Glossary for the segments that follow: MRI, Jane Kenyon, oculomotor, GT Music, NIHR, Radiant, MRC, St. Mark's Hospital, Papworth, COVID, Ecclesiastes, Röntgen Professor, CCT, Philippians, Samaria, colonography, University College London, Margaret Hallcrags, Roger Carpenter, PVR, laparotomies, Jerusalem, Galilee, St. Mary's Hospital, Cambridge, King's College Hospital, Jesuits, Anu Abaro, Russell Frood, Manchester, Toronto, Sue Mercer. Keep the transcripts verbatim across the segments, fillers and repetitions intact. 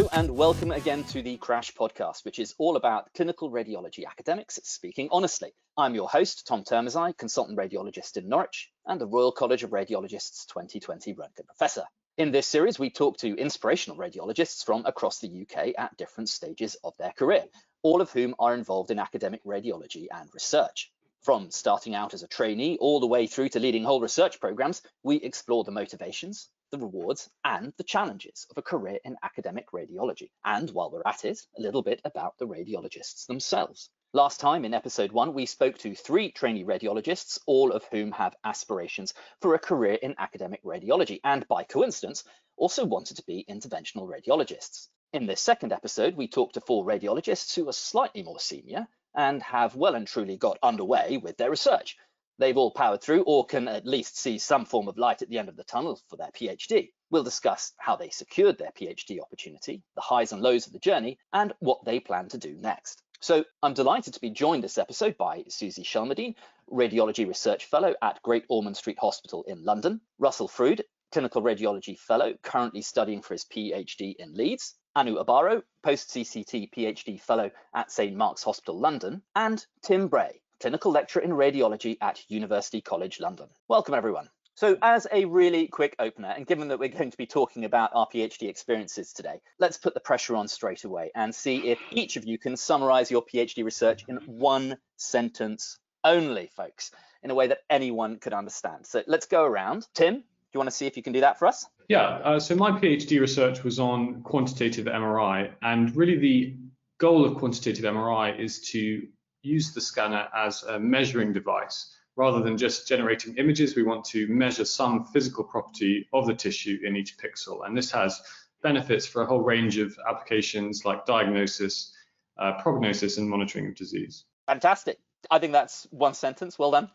Hello and welcome again to the Crash Podcast, which is all about clinical radiology academics speaking honestly. I'm your host, Tom Termezai, consultant radiologist in Norwich and the Royal College of Radiologists twenty twenty Röntgen Professor. In this series, we talk to inspirational radiologists from across the U K at different stages of their career, all of whom are involved in academic radiology and research. From starting out as a trainee all the way through to leading whole research programs, we explore the motivations, the rewards and the challenges of a career in academic radiology. And while we're at it, a little bit about the radiologists themselves. Last time in episode one, we spoke to three trainee radiologists, all of whom have aspirations for a career in academic radiology and by coincidence, also wanted to be interventional radiologists. In this second episode, we talked to four radiologists who are slightly more senior and have well and truly got underway with their research. They've all powered through or can at least see some form of light at the end of the tunnel for their PhD. We'll discuss how they secured their PhD opportunity, the highs and lows of the journey, and what they plan to do next. So I'm delighted to be joined this episode by Susie Shelmerdeen, Radiology Research Fellow at Great Ormond Street Hospital in London, Russell Frood, Clinical Radiology Fellow, currently studying for his PhD in Leeds, Anu Abaro, Post-C C T PhD Fellow at Saint Mark's Hospital, London, and Tim Bray, Clinical Lecturer in Radiology at University College London. Welcome, everyone. So as a really quick opener, and given that we're going to be talking about our PhD experiences today, let's put the pressure on straight away and see if each of you can summarize your PhD research in one sentence only, folks, in a way that anyone could understand. So let's go around. Tim, do you want to see if you can do that for us? Yeah, uh, so my PhD research was on quantitative M R I, and really the goal of quantitative M R I is to use the scanner as a measuring device. Rather than just generating images, we want to measure some physical property of the tissue in each pixel. And this has benefits for a whole range of applications like diagnosis, uh, prognosis, and monitoring of disease. Fantastic. I think that's one sentence. Well done.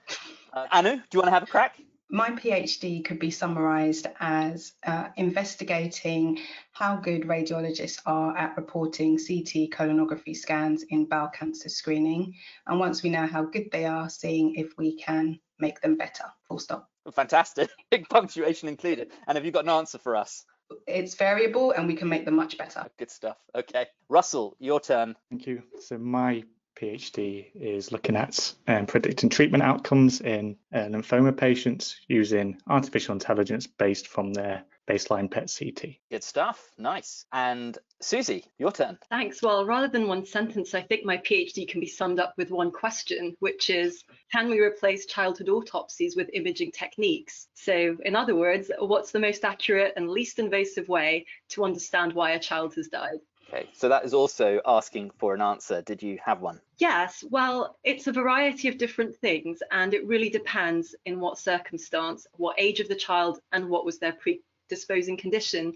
Uh, Anu, do you want to have a crack? My PhD could be summarised as uh, investigating how good radiologists are at reporting C T colonography scans in bowel cancer screening. And once we know how good they are, seeing if we can make them better. Full stop. Fantastic. Big punctuation included. And have you got an answer for us? It's variable and we can make them much better. Good stuff. OK. Russell, your turn. Thank you. So my PhD is looking at um, predicting treatment outcomes in uh, lymphoma patients using artificial intelligence based from their baseline P E T C T. Good stuff. Nice. And Susie, your turn. Thanks. Well, rather than one sentence, I think my PhD can be summed up with one question, which is, can we replace childhood autopsies with imaging techniques? So in other words, what's the most accurate and least invasive way to understand why a child has died? Okay, so that is also asking for an answer. Did you have one? Yes, well, it's a variety of different things, and it really depends in what circumstance, what age of the child, and what was their predisposing condition.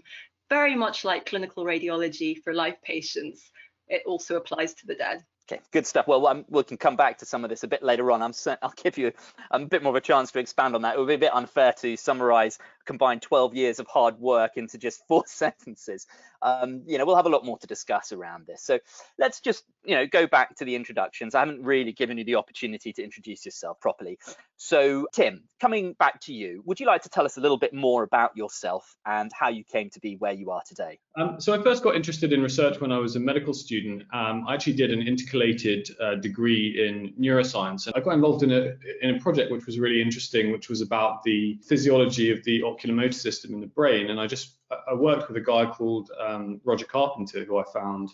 Very much like clinical radiology for live patients, it also applies to the dead. Okay, good stuff. Well, um, we can come back to some of this a bit later on. I'm I'll give you a bit more of a chance to expand on that. It would be a bit unfair to summarise, combine twelve years of hard work into just four sentences. Um, you know, we'll have a lot more to discuss around this. So let's just, you know, go back to the introductions. I haven't really given you the opportunity to introduce yourself properly. So Tim, coming back to you, would you like to tell us a little bit more about yourself and how you came to be where you are today? Um, so I first got interested in research when I was a medical student. Um, I actually did an intercalated uh, degree in neuroscience, and I got involved in a in a project which was really interesting, which was about the physiology of the oculomotor system in the brain. And I just I worked with a guy called um, Roger Carpenter, who I found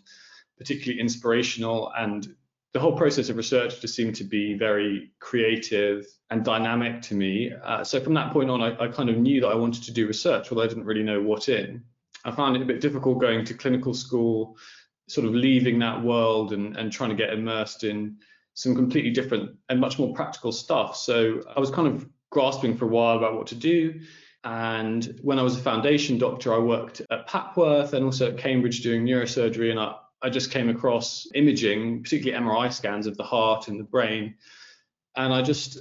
particularly inspirational, and the whole process of research just seemed to be very creative and dynamic to me. Uh, so from that point on, I, I kind of knew that I wanted to do research, although I didn't really know what in. I found it a bit difficult going to clinical school, sort of leaving that world and, and trying to get immersed in some completely different and much more practical stuff. So I was kind of grasping for a while about what to do. And when I was a foundation doctor, I worked at Papworth and also at Cambridge doing neurosurgery. And I, I just came across imaging, particularly M R I scans of the heart and the brain. And I just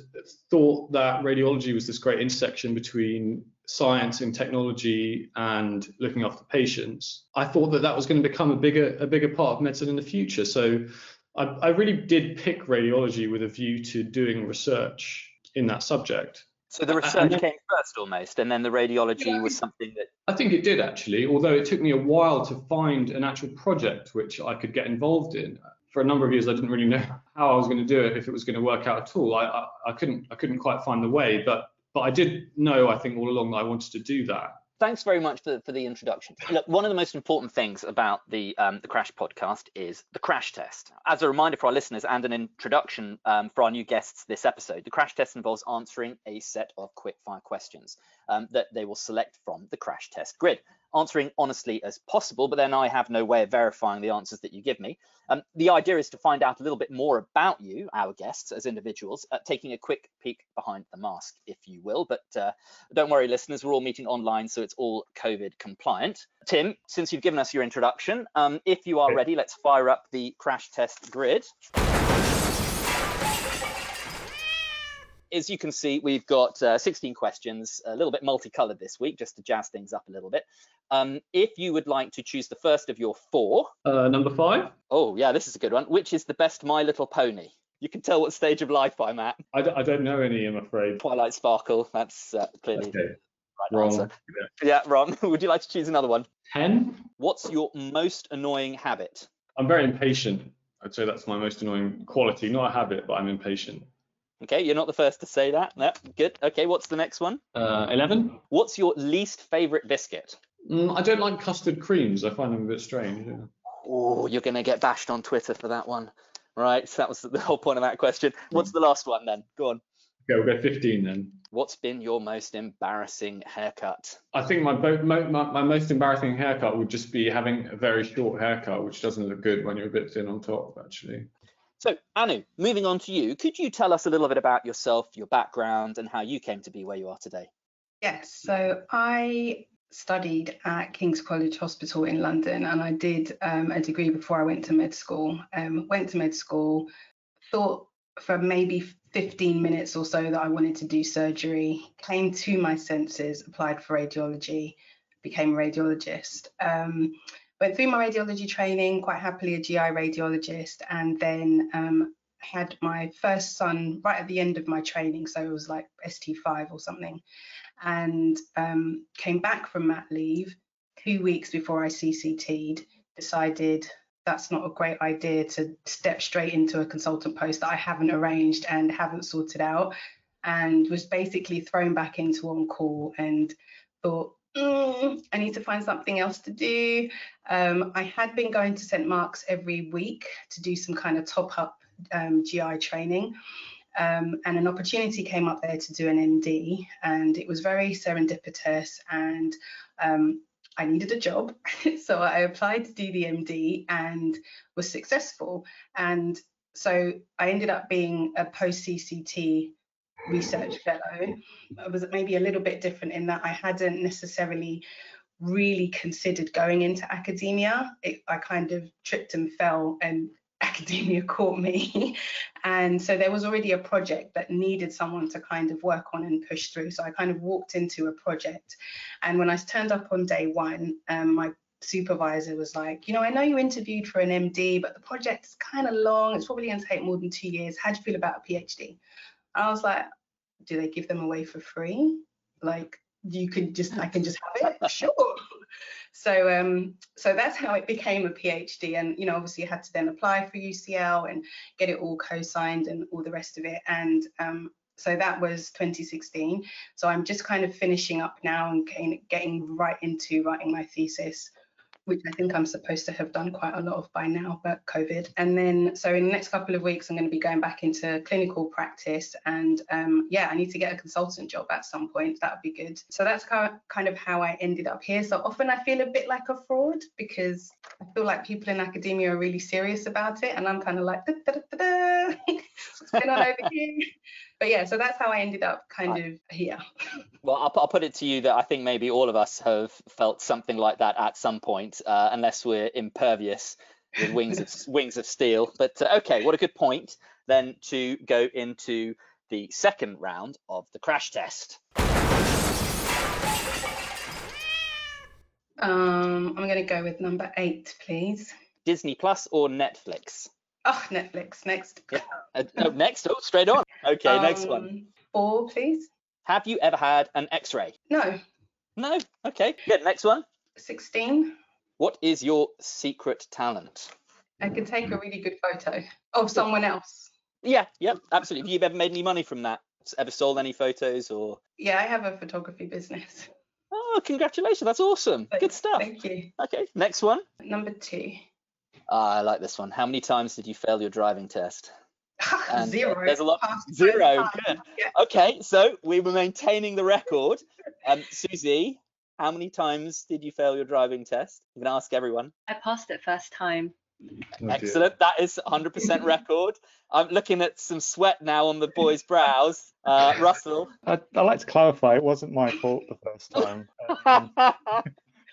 thought that radiology was this great intersection between science and technology and looking after patients. I thought that that was going to become a bigger, a bigger part of medicine in the future. So I, I really did pick radiology with a view to doing research in that subject. So the research then, came first almost, and then the radiology yeah, think, was something that... I think it did actually, although it took me a while to find an actual project which I could get involved in. For a number of years, I didn't really know how I was going to do it, if it was going to work out at all. I, I, I couldn't I couldn't quite find the way, but but I did know, I think all along, that I wanted to do that. Thanks very much for, for the introduction. Look, one of the most important things about the um, the Crash podcast is the crash test. As a reminder for our listeners and an introduction um, for our new guests this episode, the crash test involves answering a set of quickfire questions um, that they will select from the crash test grid, answering honestly as possible, but then I have no way of verifying the answers that you give me. Um, the idea is to find out a little bit more about you, our guests, as individuals, uh, taking a quick peek behind the mask, if you will. But uh, don't worry, listeners, we're all meeting online, so it's all COVID compliant. Tim, since you've given us your introduction, um, if you are ready, let's fire up the crash test grid. As you can see, we've got uh, sixteen questions, a little bit multicolored this week, just to jazz things up a little bit. Um, if you would like to choose the first of your four. Uh, number five. Oh, yeah, this is a good one. Which is the best My Little Pony? You can tell what stage of life I'm at. I, d- I don't know any, I'm afraid. Twilight Sparkle, that's uh, clearly okay. The right wrong. Answer. Yeah, yeah wrong. Would you like to choose another one? ten. What's your most annoying habit? I'm very impatient. I'd say that's my most annoying quality, not a habit, but I'm impatient. Okay, you're not the first to say that. No, good. Okay, what's the next one? Uh, eleven. What's your least favourite biscuit? Mm, I don't like custard creams. I find them a bit strange. Yeah. Oh, you're going to get bashed on Twitter for that one. Right, so that was the whole point of that question. What's the last one then? Go on. Okay, we'll go fifteen then. What's been your most embarrassing haircut? I think my, bo- mo- my, my most embarrassing haircut would just be having a very short haircut, which doesn't look good when you're a bit thin on top, actually. So, Anu, moving on to you, could you tell us a little bit about yourself, your background, and how you came to be where you are today? Yes, so I studied at King's College Hospital in London, and I did um, a degree before I went to med school. Um, went to med school, thought for maybe fifteen minutes or so that I wanted to do surgery, came to my senses, applied for radiology, became a radiologist. Um, Went through my radiology training, quite happily a G I radiologist, and then um, had my first son right at the end of my training, so it was like S T five or something, and um, came back from mat leave two weeks before I C C T'd, decided that's not a great idea to step straight into a consultant post that I haven't arranged and haven't sorted out, and was basically thrown back into on-call and thought, Mm, I need to find something else to do. Um, I had been going to Saint Mark's every week to do some kind of top-up um, G I training, um, and an opportunity came up there to do an M D, and it was very serendipitous, and um, I needed a job, so I applied to do the M D and was successful, and so I ended up being a post-C C T research fellow. I was maybe a little bit different in that I hadn't necessarily really considered going into academia. It, I kind of tripped and fell and academia caught me. And so there was already a project that needed someone to kind of work on and push through. So I kind of walked into a project. And when I turned up on day one, um, my supervisor was like, you know, I know you interviewed for an M D, but the project is kind of long. It's probably going to take more than two years. How do you feel about a PhD? I was like, do they give them away for free? Like, you could just, I can just have it? Sure. So um, so that's how it became a PhD. And, you know, obviously I had to then apply for U C L and get it all co-signed and all the rest of it. And um, so that was twenty sixteen. So I'm just kind of finishing up now and getting, getting right into writing my thesis, which I think I'm supposed to have done quite a lot of by now, but COVID. And then, so in the next couple of weeks, I'm going to be going back into clinical practice. And um, yeah, I need to get a consultant job at some point. That would be good. So that's kind of how I ended up here. So often I feel a bit like a fraud because I feel like people in academia are really serious about it. And I'm kind of like, da, da, da, da, da. What's going on over here? But yeah, so that's how I ended up kind right. of here. Well, I'll, I'll put it to you that I think maybe all of us have felt something like that at some point, uh, unless we're impervious with wings of wings of steel. But uh, okay, what a good point then to go into the second round of the crash test. Um, I'm going to go with number eight, please. Disney Plus or Netflix? Oh, Netflix, next. Yeah. Uh, no, next, oh, straight on. Okay, um, next one. Four, please. Have you ever had an x-ray? No. No? Okay, good. Next one. sixteen. What is your secret talent? I can take a really good photo of someone else. Yeah, yeah, absolutely. Have you ever made any money from that? Ever sold any photos or? Yeah, I have a photography business. Oh, congratulations. That's awesome. Thanks. Good stuff. Thank you. Okay, next one. Number two. Ah, I like this one. How many times did you fail your driving test? And zero. There's a lot. Zero. Good. Yeah. Okay, so we were maintaining the record. Um, Susie, how many times did you fail your driving test? You can ask everyone. I passed it first time. Oh, excellent. That is one hundred percent record. I'm looking at some sweat now on the boys' brows. Uh, Russell? I'd, I'd like to clarify, it wasn't my fault the first time. Um,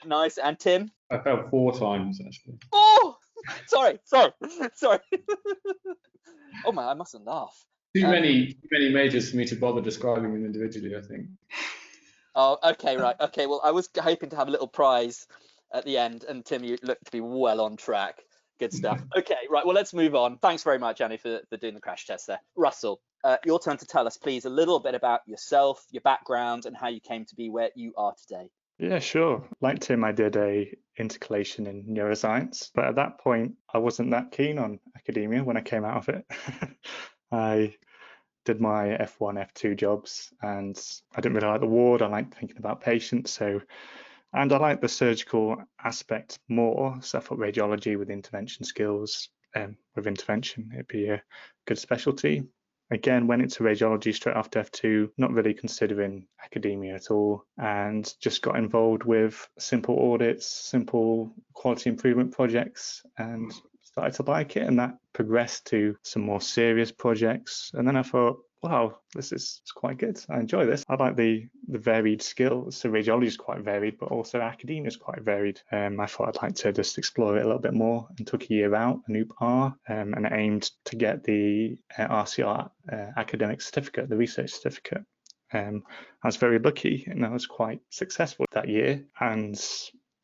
nice. And Tim? I failed four times, actually. Oh! Sorry, sorry, sorry. Oh, man, I mustn't laugh. Too um, many too many majors for me to bother describing them individually, I think. Oh, okay, right. Okay, well, I was hoping to have a little prize at the end, and Tim, you look to be well on track. Good stuff. Okay, right, well, let's move on. Thanks very much, Anu, for, for doing the crash test there. Russell, uh, your turn to tell us, please, a little bit about yourself, your background, and how you came to be where you are today. Yeah, sure. Like Tim, I did a intercalation in neuroscience, but at that point, I wasn't that keen on academia when I came out of it. I did my F one, F two jobs, and I didn't really like the ward. I liked thinking about patients, so, and I liked the surgical aspect more. So I thought radiology with intervention skills, um, with intervention, it'd be a good specialty. Again, went into radiology straight after F two, not really considering academia at all, and just got involved with simple audits, simple quality improvement projects, and started to like it. And that progressed to some more serious projects. And then I thought, wow, this is quite good. I enjoy this. I like the, the varied skills. So radiology is quite varied, but also academia is quite varied. Um, I thought I'd like to just explore it a little bit more, and took a year out, a new R, um, and aimed to get the uh, R C R uh, academic certificate, the research certificate. Um, I was very lucky, and I was quite successful that year. And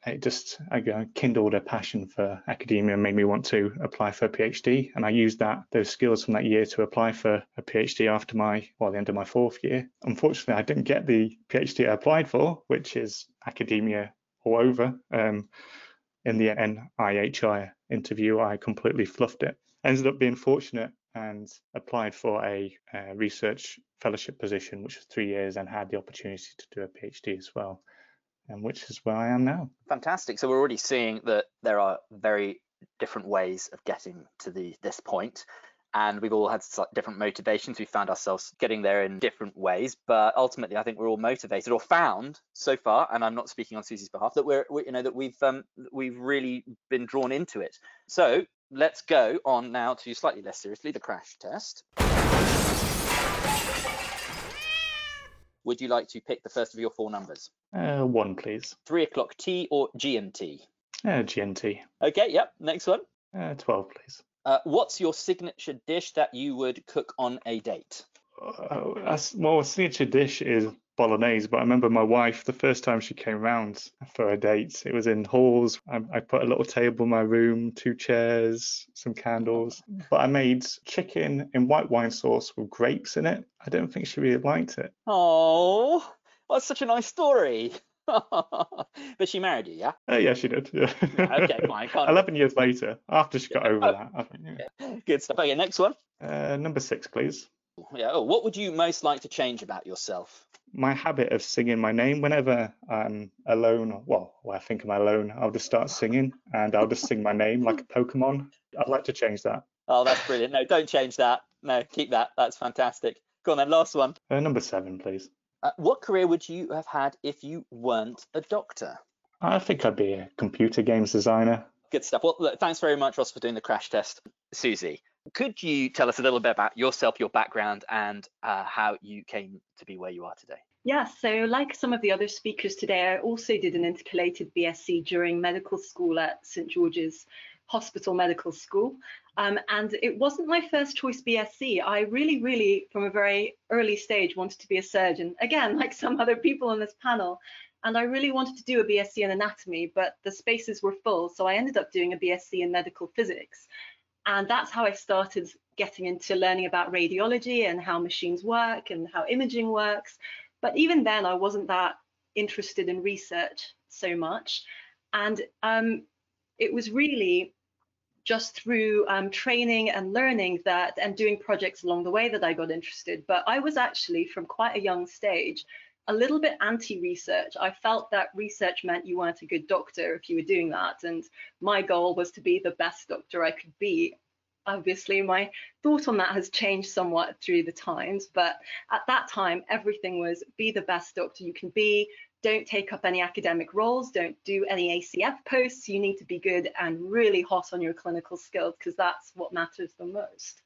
it just again, kindled a passion for academia and made me want to apply for a PhD. And I used that those skills from that year to apply for a PhD after my, well, the end of my fourth year. Unfortunately, I didn't get the PhD I applied for, which is academia all over. Um, in the N I H R interview, I completely fluffed it. Ended up being fortunate and applied for a uh, research fellowship position, which was three years, and had the opportunity to do a PhD as well. And which is where I am now. Fantastic. So we're already seeing that there are very different ways of getting to the this point, and we've all had different motivations. We found ourselves getting there in different ways, but ultimately, I think we're all motivated, or found so far. And I'm not speaking on Susie's behalf, that we're we, you know that we've um, we've really been drawn into it. So let's go on now to slightly less seriously, the crash test. Would you like to pick the first of your four numbers? Uh, one, please. Three o'clock T or G M T? Uh, G M T. Okay, yep. Next one. Uh, twelve, please. Uh, what's your signature dish that you would cook on a date? Uh, that's, well, a signature dish is bolognese, but I remember my wife, the first time she came round for a date, it was in halls. I, I put a little table in my room, two chairs, some candles, but I made chicken in white wine sauce with grapes in it. I don't think she really liked it. Oh, well, that's such a nice story. But she married you, yeah? Uh, yeah, she did. Yeah. Yeah, okay, fine. Can't Eleven years later, after she got over oh, that. I think, yeah. Good stuff. Okay, next one. Uh, number six, please. Yeah. Oh, what would you most like to change about yourself? My habit of singing my name whenever I'm alone. Well, when I think I'm alone, I'll just start singing, and I'll just sing my name like a Pokemon. I'd like to change that. Oh, that's brilliant. No, don't change that. No, keep that. That's fantastic. Go on then, last one. Uh, number seven, please. Uh, what career would you have had if you weren't a doctor? I think I'd be a computer games designer. Good stuff. Well, look, thanks very much, Ross, for doing the crash test. Susie, could you tell us a little bit about yourself, your background, and uh, how you came to be where you are today? Yeah, so like some of the other speakers today, I also did an intercalated B S c during medical school at Saint George's Hospital Medical School. Um, and it wasn't my first choice B S c. I really, really, from a very early stage, wanted to be a surgeon, again, like some other people on this panel. And I really wanted to do a B S c in anatomy, but the spaces were full. So I ended up doing a B S c in medical physics. And that's how I started getting into learning about radiology and how machines work and how imaging works. But even then, I wasn't that interested in research so much. And um, it was really just through um, training and learning that and doing projects along the way that I got interested. But I was actually, from quite a young stage, a little bit anti-research. I felt that research meant you weren't a good doctor if you were doing that. And my goal was to be the best doctor I could be. Obviously, my thought on that has changed somewhat through the times, but at that time, everything was be the best doctor you can be. Don't take up any academic roles, don't do any A C F posts. You need to be good and really hot on your clinical skills because that's what matters the most.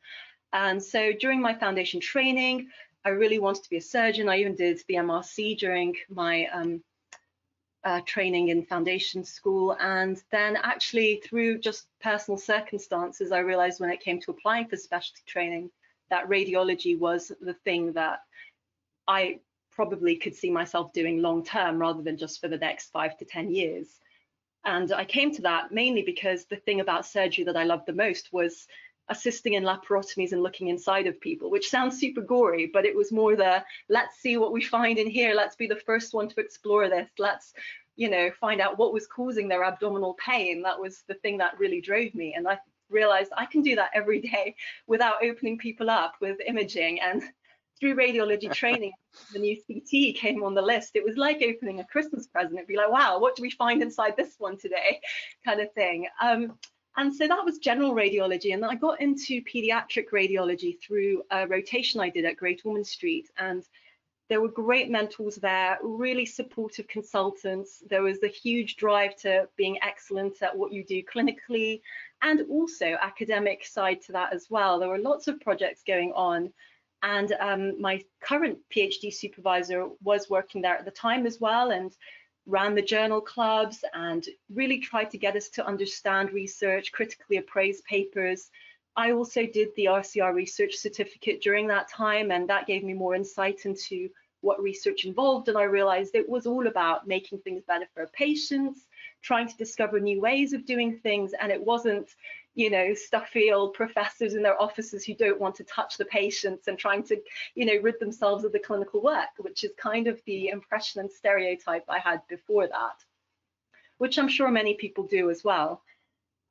And so during my foundation training, I really wanted to be a surgeon. I even did the M R C during my um, uh, training in foundation school. And then actually through just personal circumstances, I realized when it came to applying for specialty training, that radiology was the thing that I probably could see myself doing long term rather than just for the next five to ten years. And I came to that mainly because the thing about surgery that I loved the most was assisting in laparotomies and looking inside of people, which sounds super gory, but it was more the let's see what we find in here, let's be the first one to explore this, let's, you know, find out what was causing their abdominal pain. That was the thing that really drove me. And I realized I can do that every day without opening people up with imaging. And through radiology training, the new C T came on the list. It was like opening a Christmas present. It'd be like, wow, what do we find inside this one today, kind of thing. Um, and so that was general radiology. And I got into pediatric radiology through a rotation I did at Great Ormond Street. And there were great mentors there, really supportive consultants. There was a huge drive to being excellent at what you do clinically and also academic side to that as well. There were lots of projects going on. And um, my current PhD supervisor was working there at the time as well and ran the journal clubs and really tried to get us to understand research, critically appraise papers. I also did the R C R research certificate during that time, and that gave me more insight into what research involved. And I realized it was all about making things better for patients, trying to discover new ways of doing things. And it wasn't, you know, stuffy old professors in their offices who don't want to touch the patients and trying to, you know, rid themselves of the clinical work, which is kind of the impression and stereotype I had before that, which I'm sure many people do as well.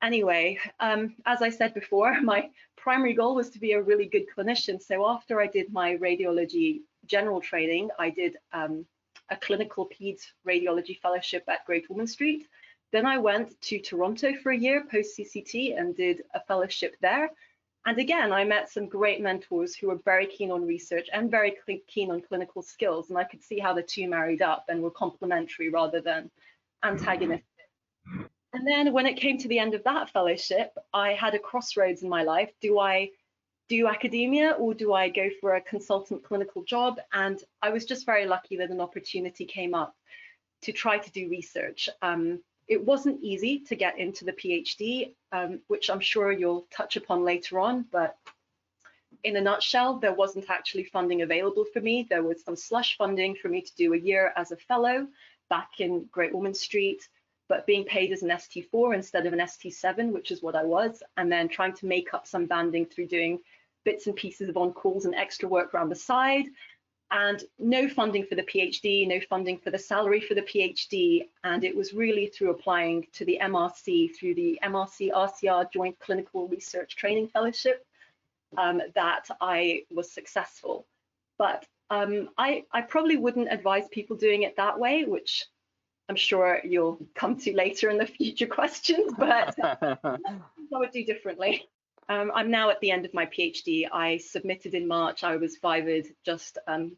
Anyway, um, as I said before, my primary goal was to be a really good clinician. So after I did my radiology general training, I did um, a clinical peds radiology fellowship at Great Ormond Street. Then I went to Toronto for a year post-C C T and did a fellowship there. And again, I met some great mentors who were very keen on research and very keen on clinical skills. And I could see how the two married up and were complementary rather than antagonistic. And then when it came to the end of that fellowship, I had a crossroads in my life. Do I do academia or do I go for a consultant clinical job? And I was just very lucky that an opportunity came up to try to do research. Um, It wasn't easy to get into the PhD, um, which I'm sure you'll touch upon later on, but in a nutshell, there wasn't actually funding available for me. There was some slush funding for me to do a year as a fellow back in Great Ormond Street, but being paid as an S T four instead of an S T seven, which is what I was, and then trying to make up some banding through doing bits and pieces of on-calls and extra work around the side, and no funding for the PhD, no funding for the salary for the PhD. And it was really through applying to the M R C, through the M R C R C R Joint Clinical Research Training Fellowship, um, that I was successful. But um, I, I probably wouldn't advise people doing it that way, which I'm sure you'll come to later in the future questions, but I would do differently. Um, I'm now at the end of my PhD. I submitted in March. I was vivad just um,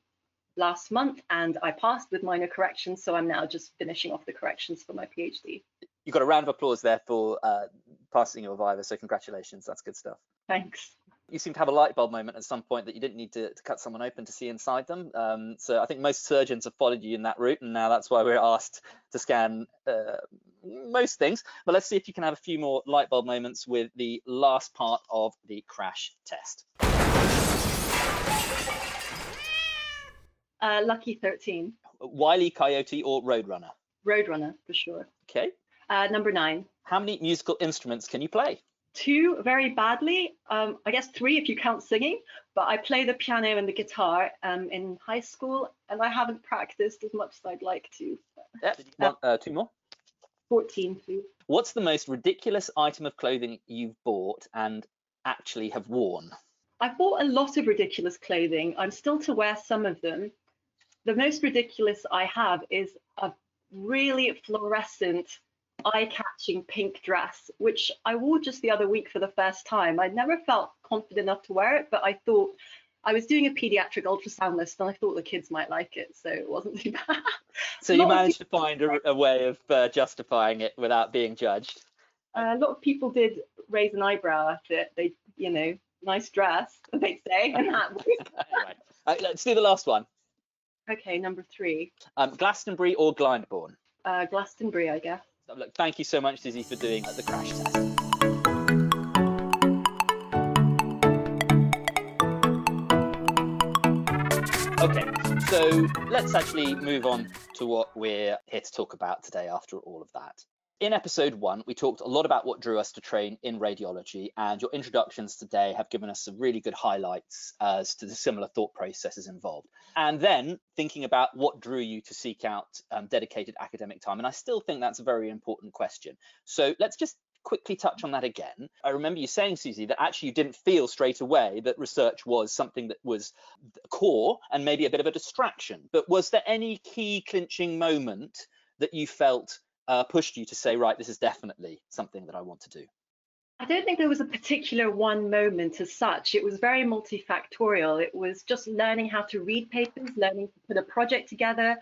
last month, and I passed with minor corrections. So I'm now just finishing off the corrections for my PhD. You got a round of applause there for uh, passing your viva. So congratulations. That's good stuff. Thanks. You seem to have a light bulb moment at some point that you didn't need to, to cut someone open to see inside them. Um, so I think most surgeons have followed you in that route, and now that's why we're asked to scan uh, most things. But let's see if you can have a few more light bulb moments with the last part of the crash test. Uh, lucky thirteen. Wile E. Coyote or Roadrunner? Roadrunner, for sure. Okay. Uh, number nine. How many musical instruments can you play? two very badly, um, I guess three if you count singing, but I play the piano and the guitar um, in high school, and I haven't practiced as much as I'd like to. Yeah, did you want uh, two more? fourteen, please. What's the most ridiculous item of clothing you've bought and actually have worn? I've bought a lot of ridiculous clothing. I'm still to wear some of them. The most ridiculous I have is a really fluorescent, eye-catching pink dress, which I wore just the other week for the first time. I never felt confident enough to wear it, but I thought I was doing a pediatric ultrasound list and I thought the kids might like it, so it wasn't too bad. So you managed to find a, a way of uh, justifying it without being judged. Uh, a lot of people did raise an eyebrow at it. They, you know, nice dress, they'd say, and that was. Anyway, uh, let's do the last one. Okay, number three. Um, Glastonbury or Glyndebourne? Uh, Glastonbury, I guess. So, look, thank you so much, Susie, for doing uh, the crash test. Okay, so let's actually move on to what we're here to talk about today after all of that. In episode one, we talked a lot about what drew us to train in radiology, and your introductions today have given us some really good highlights as to the similar thought processes involved. And then thinking about what drew you to seek out um, dedicated academic time. And I still think that's a very important question. So let's just quickly touch on that again. I remember you saying, Susie, that actually you didn't feel straight away that research was something that was core and maybe a bit of a distraction. But was there any key clinching moment that you felt Uh, pushed you to say, right, this is definitely something that I want to do? I don't think there was a particular one moment as such. It was very multifactorial. It was just learning how to read papers, learning to put a project together,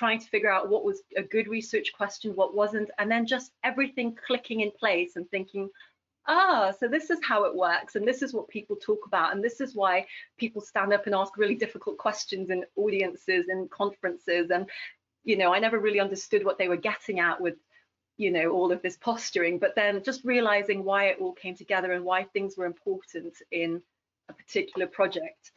trying to figure out what was a good research question, what wasn't, and then just everything clicking in place and thinking, ah, so this is how it works, and this is what people talk about, and this is why people stand up and ask really difficult questions in audiences and conferences. And you know, I never really understood what they were getting at with, you know, all of this posturing, but then just realizing why it all came together and why things were important in a particular project.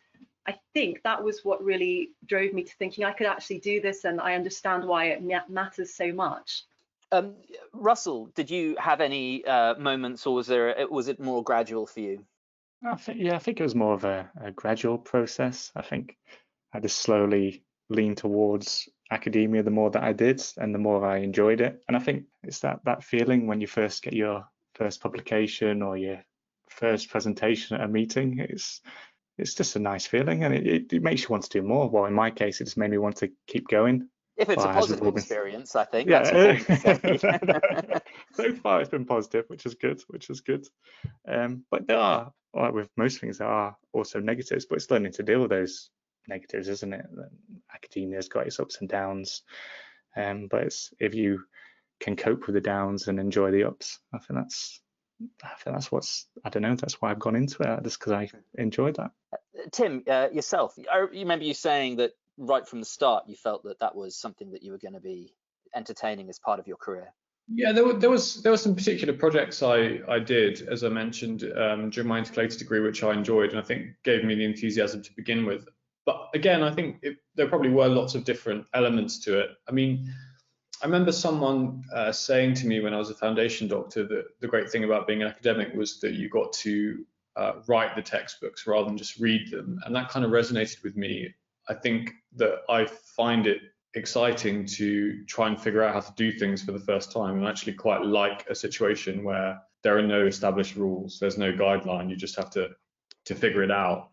I think that was what really drove me to thinking I could actually do this, and I understand why it matters so much. Um, Russell, did you have any uh, moments, or was there, was it more gradual for you? I think, yeah, I think it was more of a, a gradual process. I think I just slowly leaned towards academia the more that I did and the more I enjoyed it. And I think it's that that feeling when you first get your first publication or your first presentation at a meeting. It's it's just a nice feeling, and it, it, it makes you want to do more. Well, in my case, it just made me want to keep going. If it's well, a positive it experience, I think. Yeah. That's no, so far it's been positive, which is good, which is good. Um, but there are, like with most things, there are also negatives, but it's learning to deal with those negatives, isn't it? Academia's got its ups and downs, um, but it's, if you can cope with the downs and enjoy the ups, I think that's, I think that's what's, I don't know, that's why I've gone into it, just because I enjoyed that. Tim, uh, yourself, I remember you saying that right from the start you felt that that was something that you were going to be entertaining as part of your career. Yeah, there were there was there were some particular projects I I did, as I mentioned, um, during my intercalated degree, which I enjoyed and I think gave me the enthusiasm to begin with. But again, I think it, there probably were lots of different elements to it. I mean, I remember someone uh, saying to me when I was a foundation doctor that the great thing about being an academic was that you got to uh, write the textbooks rather than just read them. And that kind of resonated with me. I think that I find it exciting to try and figure out how to do things for the first time, and actually quite like a situation where there are no established rules. There's no guideline. You just have to, to figure it out.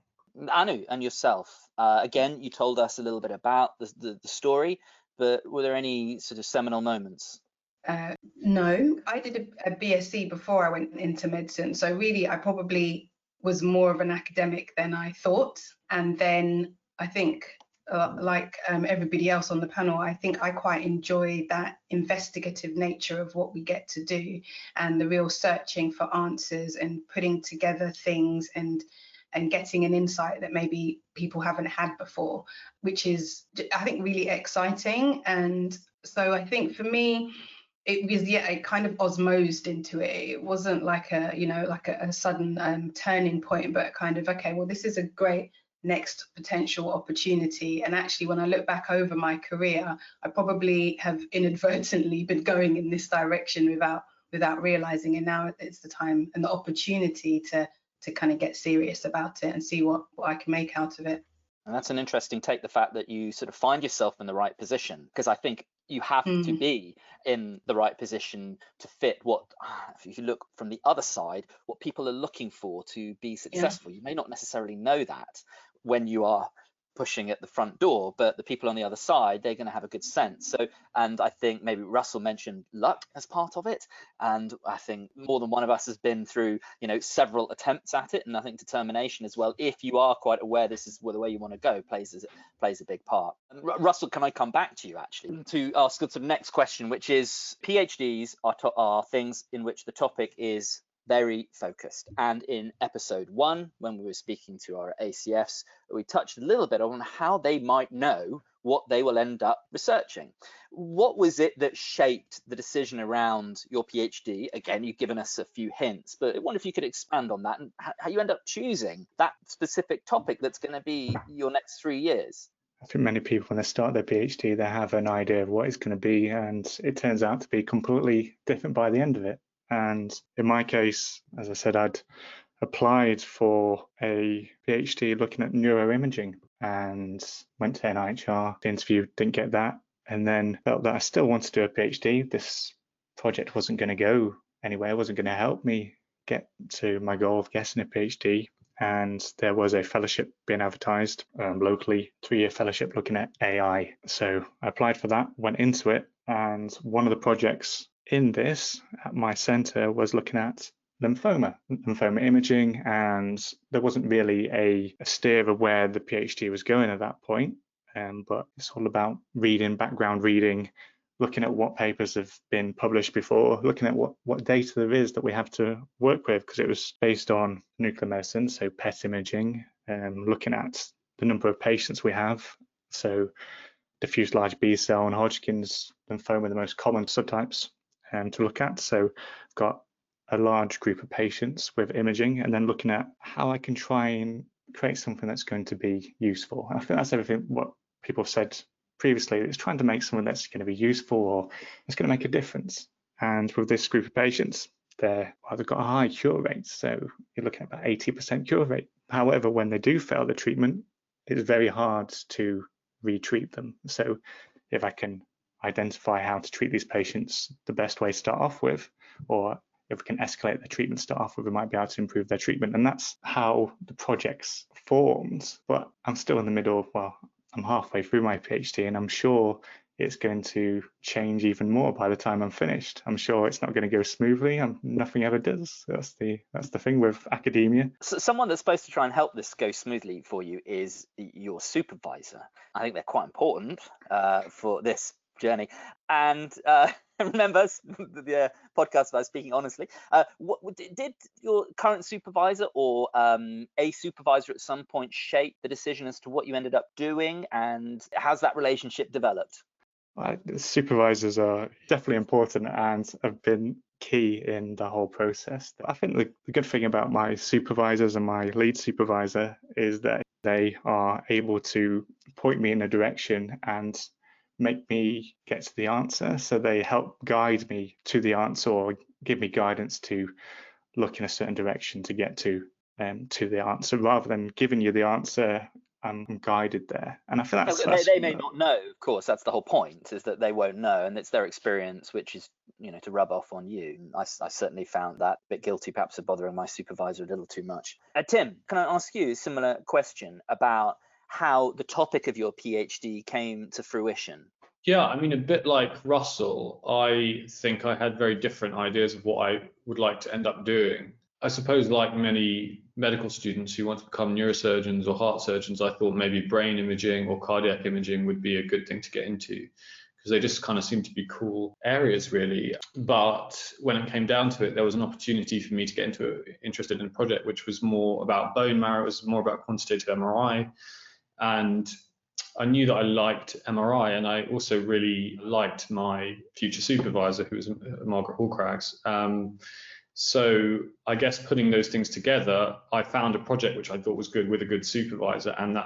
Anu, and yourself, uh, again, you told us a little bit about the, the, the story, but were there any sort of seminal moments? Uh, no, I did a, a B S c before I went into medicine, so really I probably was more of an academic than I thought. And then I think, uh, like um, everybody else on the panel, I think I quite enjoy that investigative nature of what we get to do, and the real searching for answers and putting together things and and getting an insight that maybe people haven't had before, which is, I think, really exciting. And so I think for me, it was, yeah, it kind of osmosed into it. It wasn't like a, you know, like a, a sudden um, turning point, but kind of, okay, well, this is a great next potential opportunity. And actually, when I look back over my career, I probably have inadvertently been going in this direction without without realizing, and now it's the time and the opportunity to to kind of get serious about it and see what, what I can make out of it. And that's an interesting take, the fact that you sort of find yourself in the right position, because I think you have mm. to be in the right position to fit what, if you look from the other side, what people are looking for to be successful. Yeah. You may not necessarily know that when you are pushing at the front door, but the people on the other side, they're going to have a good sense. So, and I think maybe Russell mentioned luck as part of it, and I think more than one of us has been through, you know, several attempts at it, and I think determination as well, if you are quite aware this is the way you want to go, plays plays a big part. And Russell, can I come back to you actually to ask the sort of next question, which is PhDs are, to- are things in which the topic is very focused. And in episode one, when we were speaking to our A C Fs, we touched a little bit on how they might know what they will end up researching. What was it that shaped the decision around your PhD? Again, you've given us a few hints, but I wonder if you could expand on that and how you end up choosing that specific topic that's going to be your next three years. I think many people, when they start their PhD, they have an idea of what it's going to be, and it turns out to be completely different by the end of it. And in my case, as I said, I'd applied for a PhD looking at neuroimaging and went to N I H R, the interview, didn't get that, and then felt that I still wanted to do a PhD. This project wasn't going to go anywhere, wasn't going to help me get to my goal of getting a PhD. And there was a fellowship being advertised um, locally, three-year fellowship looking at A I. So I applied for that, went into it, and one of the projects in this at my center was looking at lymphoma, lymphoma imaging, and there wasn't really a, a steer of where the PhD was going at that point, um, but it's all about reading, background reading, looking at what papers have been published before, looking at what, what data there is that we have to work with, because it was based on nuclear medicine, so P E T imaging, um, looking at the number of patients we have, so diffuse large B-cell and Hodgkin's lymphoma, the most common subtypes Um, to look at. So I've got a large group of patients with imaging, and then looking at how I can try and create something that's going to be useful. I think that's everything what people have said previously. It's trying to make something that's going to be useful or it's going to make a difference. And with this group of patients, they're, well, they've got a high cure rate. So you're looking at about eighty percent cure rate. However, when they do fail the treatment, it's very hard to retreat them. So if I can identify how to treat these patients the best way to start off with, or if we can escalate the treatment start off with, we might be able to improve their treatment. And that's how the project's formed. But I'm still in the middle of, well, I'm halfway through my PhD, and I'm sure it's going to change even more by the time I'm finished. I'm sure it's not going to go smoothly. I'm, nothing ever does. That's the that's the thing with academia. So someone that's supposed to try and help this go smoothly for you is your supervisor. I think they're quite important uh, for this journey. And uh, remember the uh, podcast about speaking honestly. Uh, what did your current supervisor or um, a supervisor at some point shape the decision as to what you ended up doing, and how's that relationship developed? Well, supervisors are definitely important and have been key in the whole process. I think the, the good thing about my supervisors and my lead supervisor is that they are able to point me in a direction and make me get to the answer. So they help guide me to the answer or give me guidance to look in a certain direction to get to um, to the answer, rather than giving you the answer. I'm guided there, and I feel that's, they, that's they may not know, of course. That's the whole point, is that they won't know, and it's their experience which is, you know, to rub off on you. I, I certainly found that a bit guilty perhaps of bothering my supervisor a little too much. uh, Tim, can I ask you a similar question about how the topic of your PhD came to fruition? Yeah, I mean, a bit like Russell, I think I had very different ideas of what I would like to end up doing. I suppose, like many medical students who want to become neurosurgeons or heart surgeons, I thought maybe brain imaging or cardiac imaging would be a good thing to get into, because they just kind of seemed to be cool areas, really. But when it came down to it, there was an opportunity for me to get into interested in a project which was more about bone marrow, it was more about quantitative M R I. And I knew that I liked M R I, and I also really liked my future supervisor, who was Margaret Hallcrags. Um, so I guess putting those things together, I found a project which I thought was good with a good supervisor, and that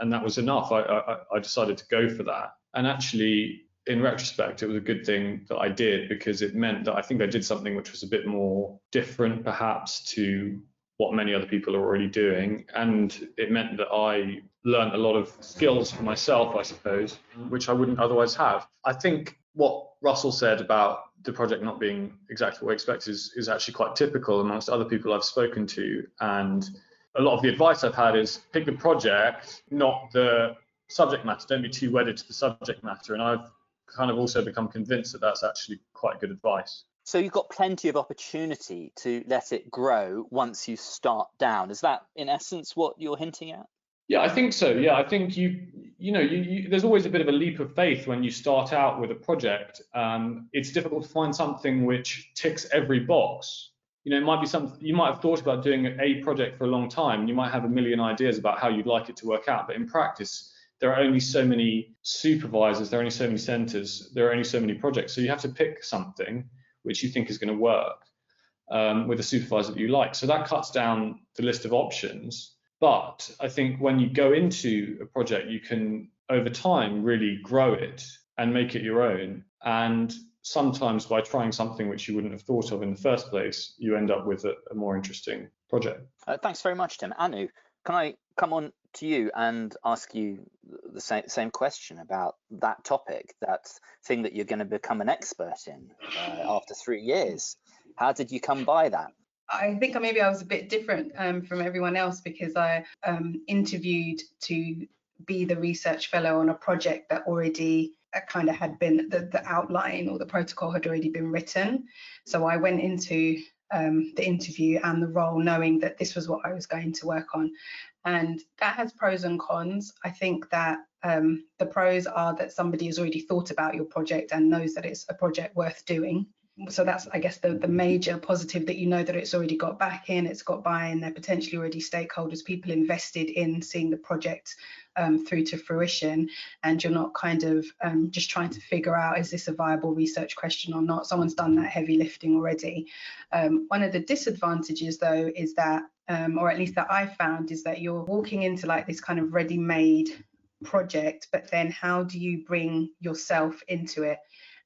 and that was enough. I, I, I decided to go for that. And actually, in retrospect, it was a good thing that I did, because it meant that I think I did something which was a bit more different, perhaps, to what many other people are already doing. And it meant that I learned a lot of skills for myself, I suppose, which I wouldn't otherwise have. I think what Russell said about the project not being exactly what I expected is, is actually quite typical amongst other people I've spoken to. And a lot of the advice I've had is pick the project, not the subject matter. Don't be too wedded to the subject matter. And I've kind of also become convinced that that's actually quite good advice. So you've got plenty of opportunity to let it grow once you start down. Is that in essence what you're hinting at? Yeah, I think so. Yeah, I think you, you know, you, you, there's always a bit of a leap of faith when you start out with a project. Um, it's difficult to find something which ticks every box. You know, it might be something you might have thought about doing a project for a long time. You might have a million ideas about how you'd like it to work out, but in practice, there are only so many supervisors, there are only so many centres, there are only so many projects. So you have to pick something which you think is going to work um, with a supervisor that you like. So that cuts down the list of options. But I think when you go into a project, you can, over time, really grow it and make it your own. And sometimes by trying something which you wouldn't have thought of in the first place, you end up with a, a more interesting project. Uh, thanks very much, Tim. Anu, can I come on to you and ask you the same, same question about that topic, that thing that you're going to become an expert in uh, after three years? How did you come by that? I think maybe I was a bit different um, from everyone else, because I um, interviewed to be the research fellow on a project that already uh, kind of had been, the, the outline or the protocol had already been written. So I went into um, the interview and the role knowing that this was what I was going to work on. And that has pros and cons. I think that um, the pros are that somebody has already thought about your project and knows that it's a project worth doing. So that's, I guess, the, the major positive, that you know that it's already got back in, it's got buy-in, they're potentially already stakeholders, people invested in seeing the project um, through to fruition, and you're not kind of um, just trying to figure out, is this a viable research question or not? Someone's done that heavy lifting already. Um, one of the disadvantages, though, is that, um, or at least that I found, is that you're walking into like this kind of ready-made project, but then how do you bring yourself into it?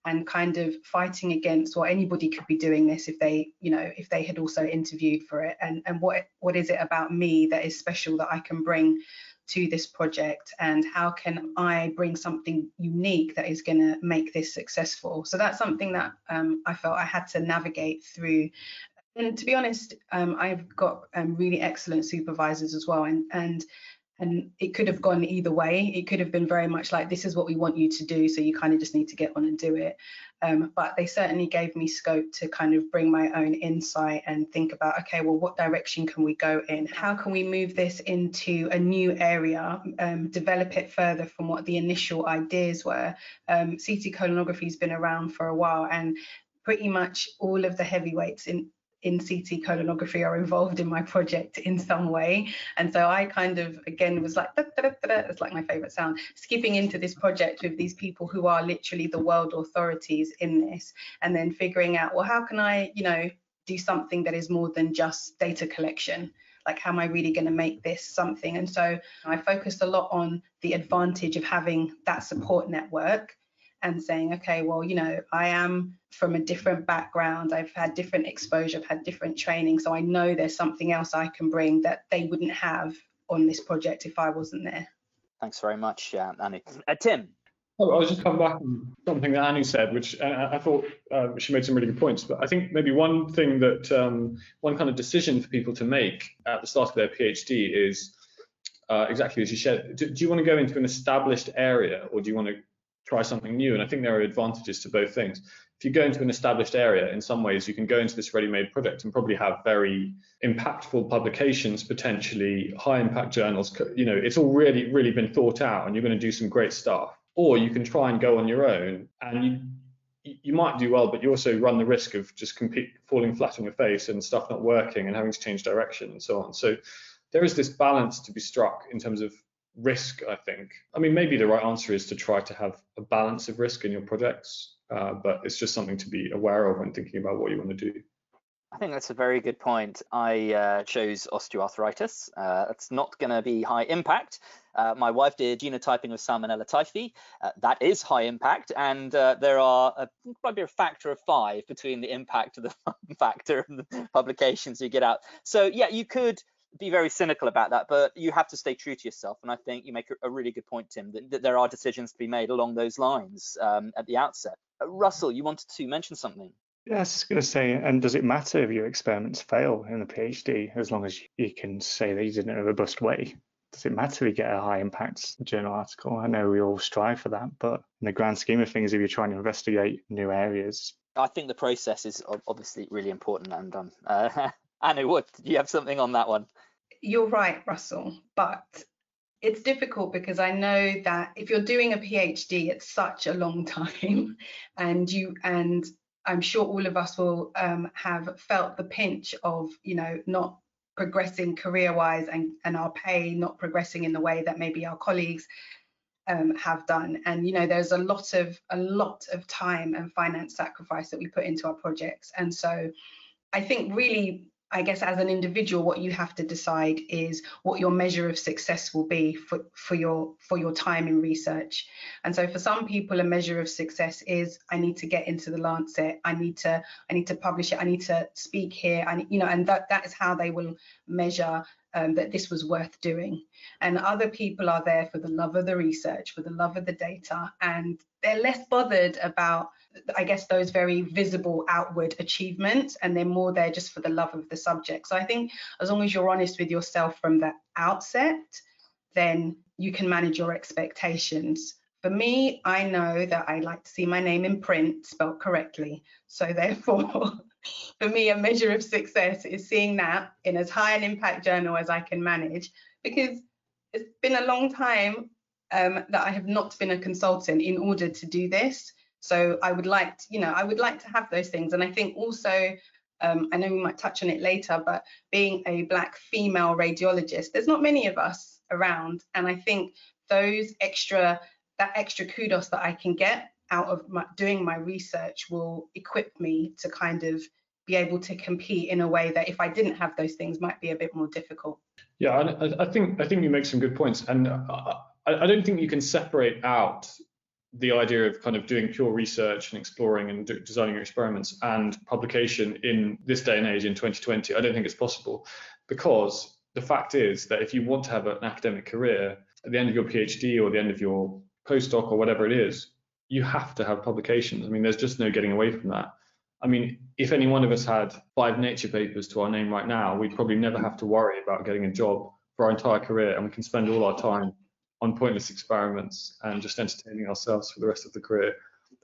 And kind of fighting against, well, anybody could be doing this if they, you know, if they had also interviewed for it, and and what what is it about me that is special that I can bring to this project, and how can I bring something unique that is going to make this successful? So that's something that um, I felt I had to navigate through. And to be honest, um, I've got um, really excellent supervisors as well, and and. And it could have gone either way. It could have been very much like, this is what we want you to do, so you kind of just need to get on and do it. Um, but they certainly gave me scope to kind of bring my own insight and think about, okay, well, what direction can we go in? How can we move this into a new area, um, develop it further from what the initial ideas were? Um, C T colonography has been around for a while, and pretty much all of the heavyweights in in C T colonography are involved in my project in some way. And so I kind of, again, was like, da, da, da, da, it's like my favorite sound, skipping into this project with these people who are literally the world authorities in this, and then figuring out, well, how can I, you know, do something that is more than just data collection? Like, how am I really going to make this something? And so I focused a lot on the advantage of having that support network, and saying, okay, well, you know, I am from a different background, I've had different exposure, I've had different training, so I know there's something else I can bring that they wouldn't have on this project if I wasn't there. Thanks very much, uh, Anu. Uh, Tim? Oh, I was just coming back on something that Anu said, which I, I thought uh, she made some really good points, but I think maybe one thing that, um, one kind of decision for people to make at the start of their PhD is uh, exactly as you said, do, do you want to go into an established area, or do you want to try something new? And I think there are advantages to both things. If you go into an established area, in some ways you can go into this ready-made project and probably have very impactful publications, potentially high impact journals. You know, it's already really been thought out and you're going to do some great stuff. Or you can try and go on your own, and you, you might do well, but you also run the risk of just compete, falling flat on your face and stuff not working and having to change direction and so on. So there is this balance to be struck in terms of risk, I think. I mean, maybe the right answer is to try to have a balance of risk in your projects, uh, but it's just something to be aware of when thinking about what you want to do. I think that's a very good point. I uh, chose osteoarthritis. Uh, it's not going to be high impact. Uh, my wife did genotyping with Salmonella typhi. Uh, that is high impact, and uh, there are a, probably a factor of five between the impact of the fun factor and the publications you get out. So yeah, you could be very cynical about that, but you have to stay true to yourself. And I think you make a really good point, Tim, that, that there are decisions to be made along those lines um, at the outset. Uh, Russell, you wanted to mention something. Yeah, I was just going to say, and does it matter if your experiments fail in the PhD, as long as you can say that you did it in a robust way? Does it matter if you get a high impact journal article? I know we all strive for that, but in the grand scheme of things, if you're trying to investigate new areas. I think the process is obviously really important, and um, uh, Anu, what, do you have something on that one? You're right, Russell, but it's difficult because I know that if you're doing a PhD, it's such a long time, and you and I'm sure all of us will um, have felt the pinch of, you know, not progressing career-wise and, and our pay not progressing in the way that maybe our colleagues um, have done. And, you know, there's a lot of a lot of time and finance sacrifice that we put into our projects. And so I think really, I guess, as an individual, what you have to decide is what your measure of success will be for, for your for your time in research. And so for some people, a measure of success is, I need to get into the Lancet, I need to I need to publish it, I need to speak here, and you know, and that that is how they will measure um, that this was worth doing. And other people are there for the love of the research, for the love of the data, and they're less bothered about, I guess, those very visible outward achievements, and they're more there just for the love of the subject. So I think as long as you're honest with yourself from the outset, then you can manage your expectations. For me, I know that I like to see my name in print spelled correctly. So therefore, for me, a measure of success is seeing that in as high an impact journal as I can manage, because it's been a long time um, that I have not been a consultant in order to do this. So I would like to, you know, I would like to have those things. And I think also, um, I know we might touch on it later, but being a Black female radiologist, there's not many of us around. And I think those extra, that extra kudos that I can get out of my, doing my research will equip me to kind of be able to compete in a way that if I didn't have those things might be a bit more difficult. Yeah, I, I think I think you make some good points. And I, I don't think you can separate out the idea of kind of doing pure research and exploring and do, designing your experiments and publication in this day and age in twenty twenty. I don't think it's possible, because the fact is that if you want to have an academic career at the end of your PhD or the end of your postdoc or whatever it is, you have to have publications. I mean, there's just no getting away from that. I mean, if any one of us had five Nature papers to our name right now, we'd probably never have to worry about getting a job for our entire career, and we can spend all our time on pointless experiments and just entertaining ourselves for the rest of the career,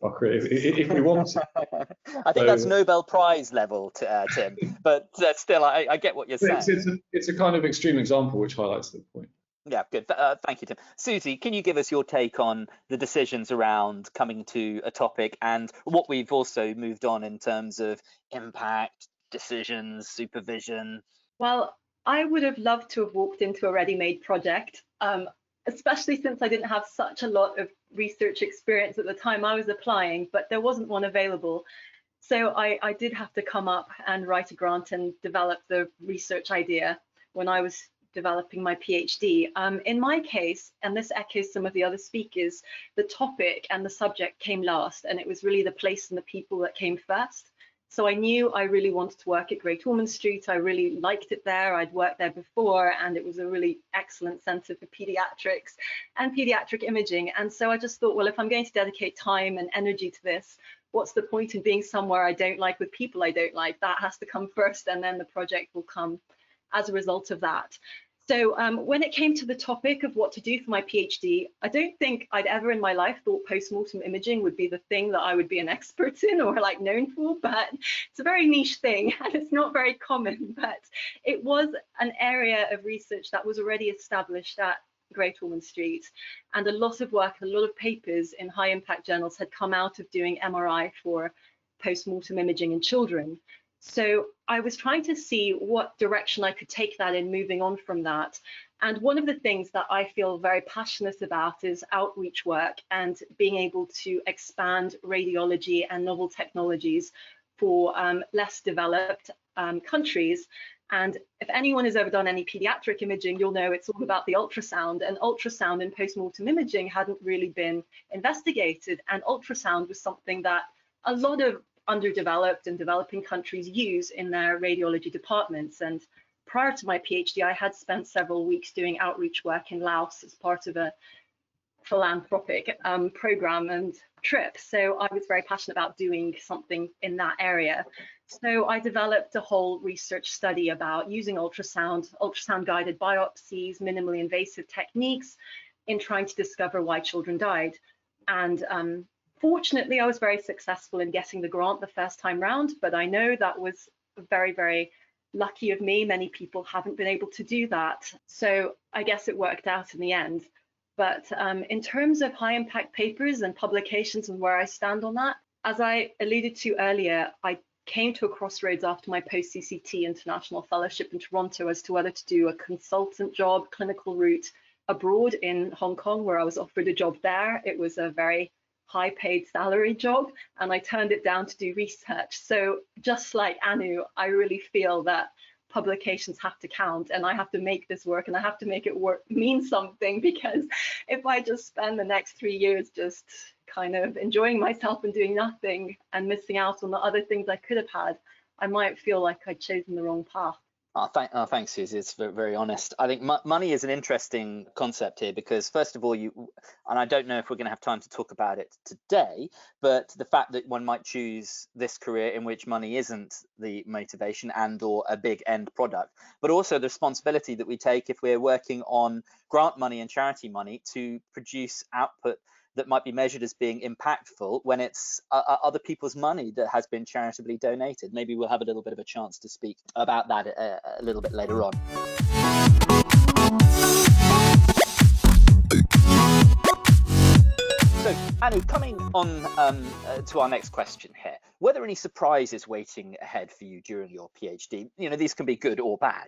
our career, if, if we want to. I think so, that's Nobel Prize level, to, uh, Tim, but uh, still, I, I get what you're saying. It's, it's, a, it's a kind of extreme example which highlights the point. Yeah, good. Uh, thank you, Tim. Susie, can you give us your take on the decisions around coming to a topic and what we've also moved on in terms of impact, decisions, supervision? Well, I would have loved to have walked into a ready-made project. Um, especially since I didn't have such a lot of research experience at the time I was applying, but there wasn't one available. So I, I did have to come up and write a grant and develop the research idea when I was developing my PhD. Um, in my case, and this echoes some of the other speakers, the topic and the subject came last, and it was really the place and the people that came first. So I knew I really wanted to work at Great Ormond Street. I really liked it there. I'd worked there before, and it was a really excellent centre for paediatrics and paediatric imaging. And so I just thought, well, if I'm going to dedicate time and energy to this, what's the point in being somewhere I don't like with people I don't like? That has to come first, and then the project will come as a result of that. So um, when it came to the topic of what to do for my PhD, I don't think I'd ever in my life thought post-mortem imaging would be the thing that I would be an expert in or like known for, but it's a very niche thing and it's not very common, but it was an area of research that was already established at Great Ormond Street, and a lot of work, a lot of papers in high impact journals had come out of doing M R I for post-mortem imaging in children. So I was trying to see what direction I could take that in moving on from that. And one of the things that I feel very passionate about is outreach work and being able to expand radiology and novel technologies for um, less developed um, countries. And if anyone has ever done any pediatric imaging, you'll know it's all about the ultrasound, and ultrasound in postmortem imaging hadn't really been investigated. And ultrasound was something that a lot of underdeveloped and developing countries use in their radiology departments. And prior to my PhD, I had spent several weeks doing outreach work in Laos as part of a philanthropic um, program and trip. So I was very passionate about doing something in that area. So I developed a whole research study about using ultrasound, ultrasound guided biopsies, minimally invasive techniques in trying to discover why children died. And um, fortunately, I was very successful in getting the grant the first time round, but I know that was very, very lucky of me. Many people haven't been able to do that. So I guess it worked out in the end. But um, in terms of high impact papers and publications and where I stand on that, as I alluded to earlier, I came to a crossroads after my post-C C T international fellowship in Toronto as to whether to do a consultant job, clinical route abroad in Hong Kong, where I was offered a job there. It was a very high paid salary job, and I turned it down to do research. So just like Anu, I really feel that publications have to count, and I have to make this work, and I have to make it work mean something, because if I just spend the next three years just kind of enjoying myself and doing nothing and missing out on the other things I could have had, I might feel like I'd chosen the wrong path. Oh, thank, oh, thanks, Susie. It's very, very honest. I think mo money is an interesting concept here, because first of all, you, and I don't know if we're going to have time to talk about it today, but the fact that one might choose this career in which money isn't the motivation and or a big end product, but also the responsibility that we take if we're working on grant money and charity money to produce output that might be measured as being impactful when it's uh, other people's money that has been charitably donated. Maybe we'll have a little bit of a chance to speak about that a, a little bit later on. So, Anu, coming on um, uh, to our next question here, were there any surprises waiting ahead for you during your PhD? You know, these can be good or bad.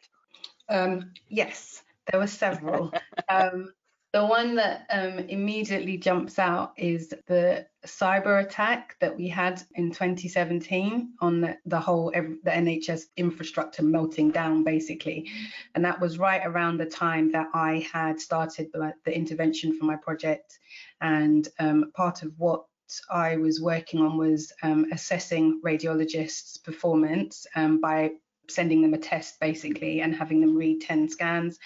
Um, yes, there were several. um, The one that um, immediately jumps out is the cyber attack that we had in twenty seventeen on the, the whole the N H S infrastructure melting down, basically. And that was right around the time that I had started the, the intervention for my project. And um, part of what I was working on was um, assessing radiologists' performance um, by sending them a test, basically, and having them read ten scans.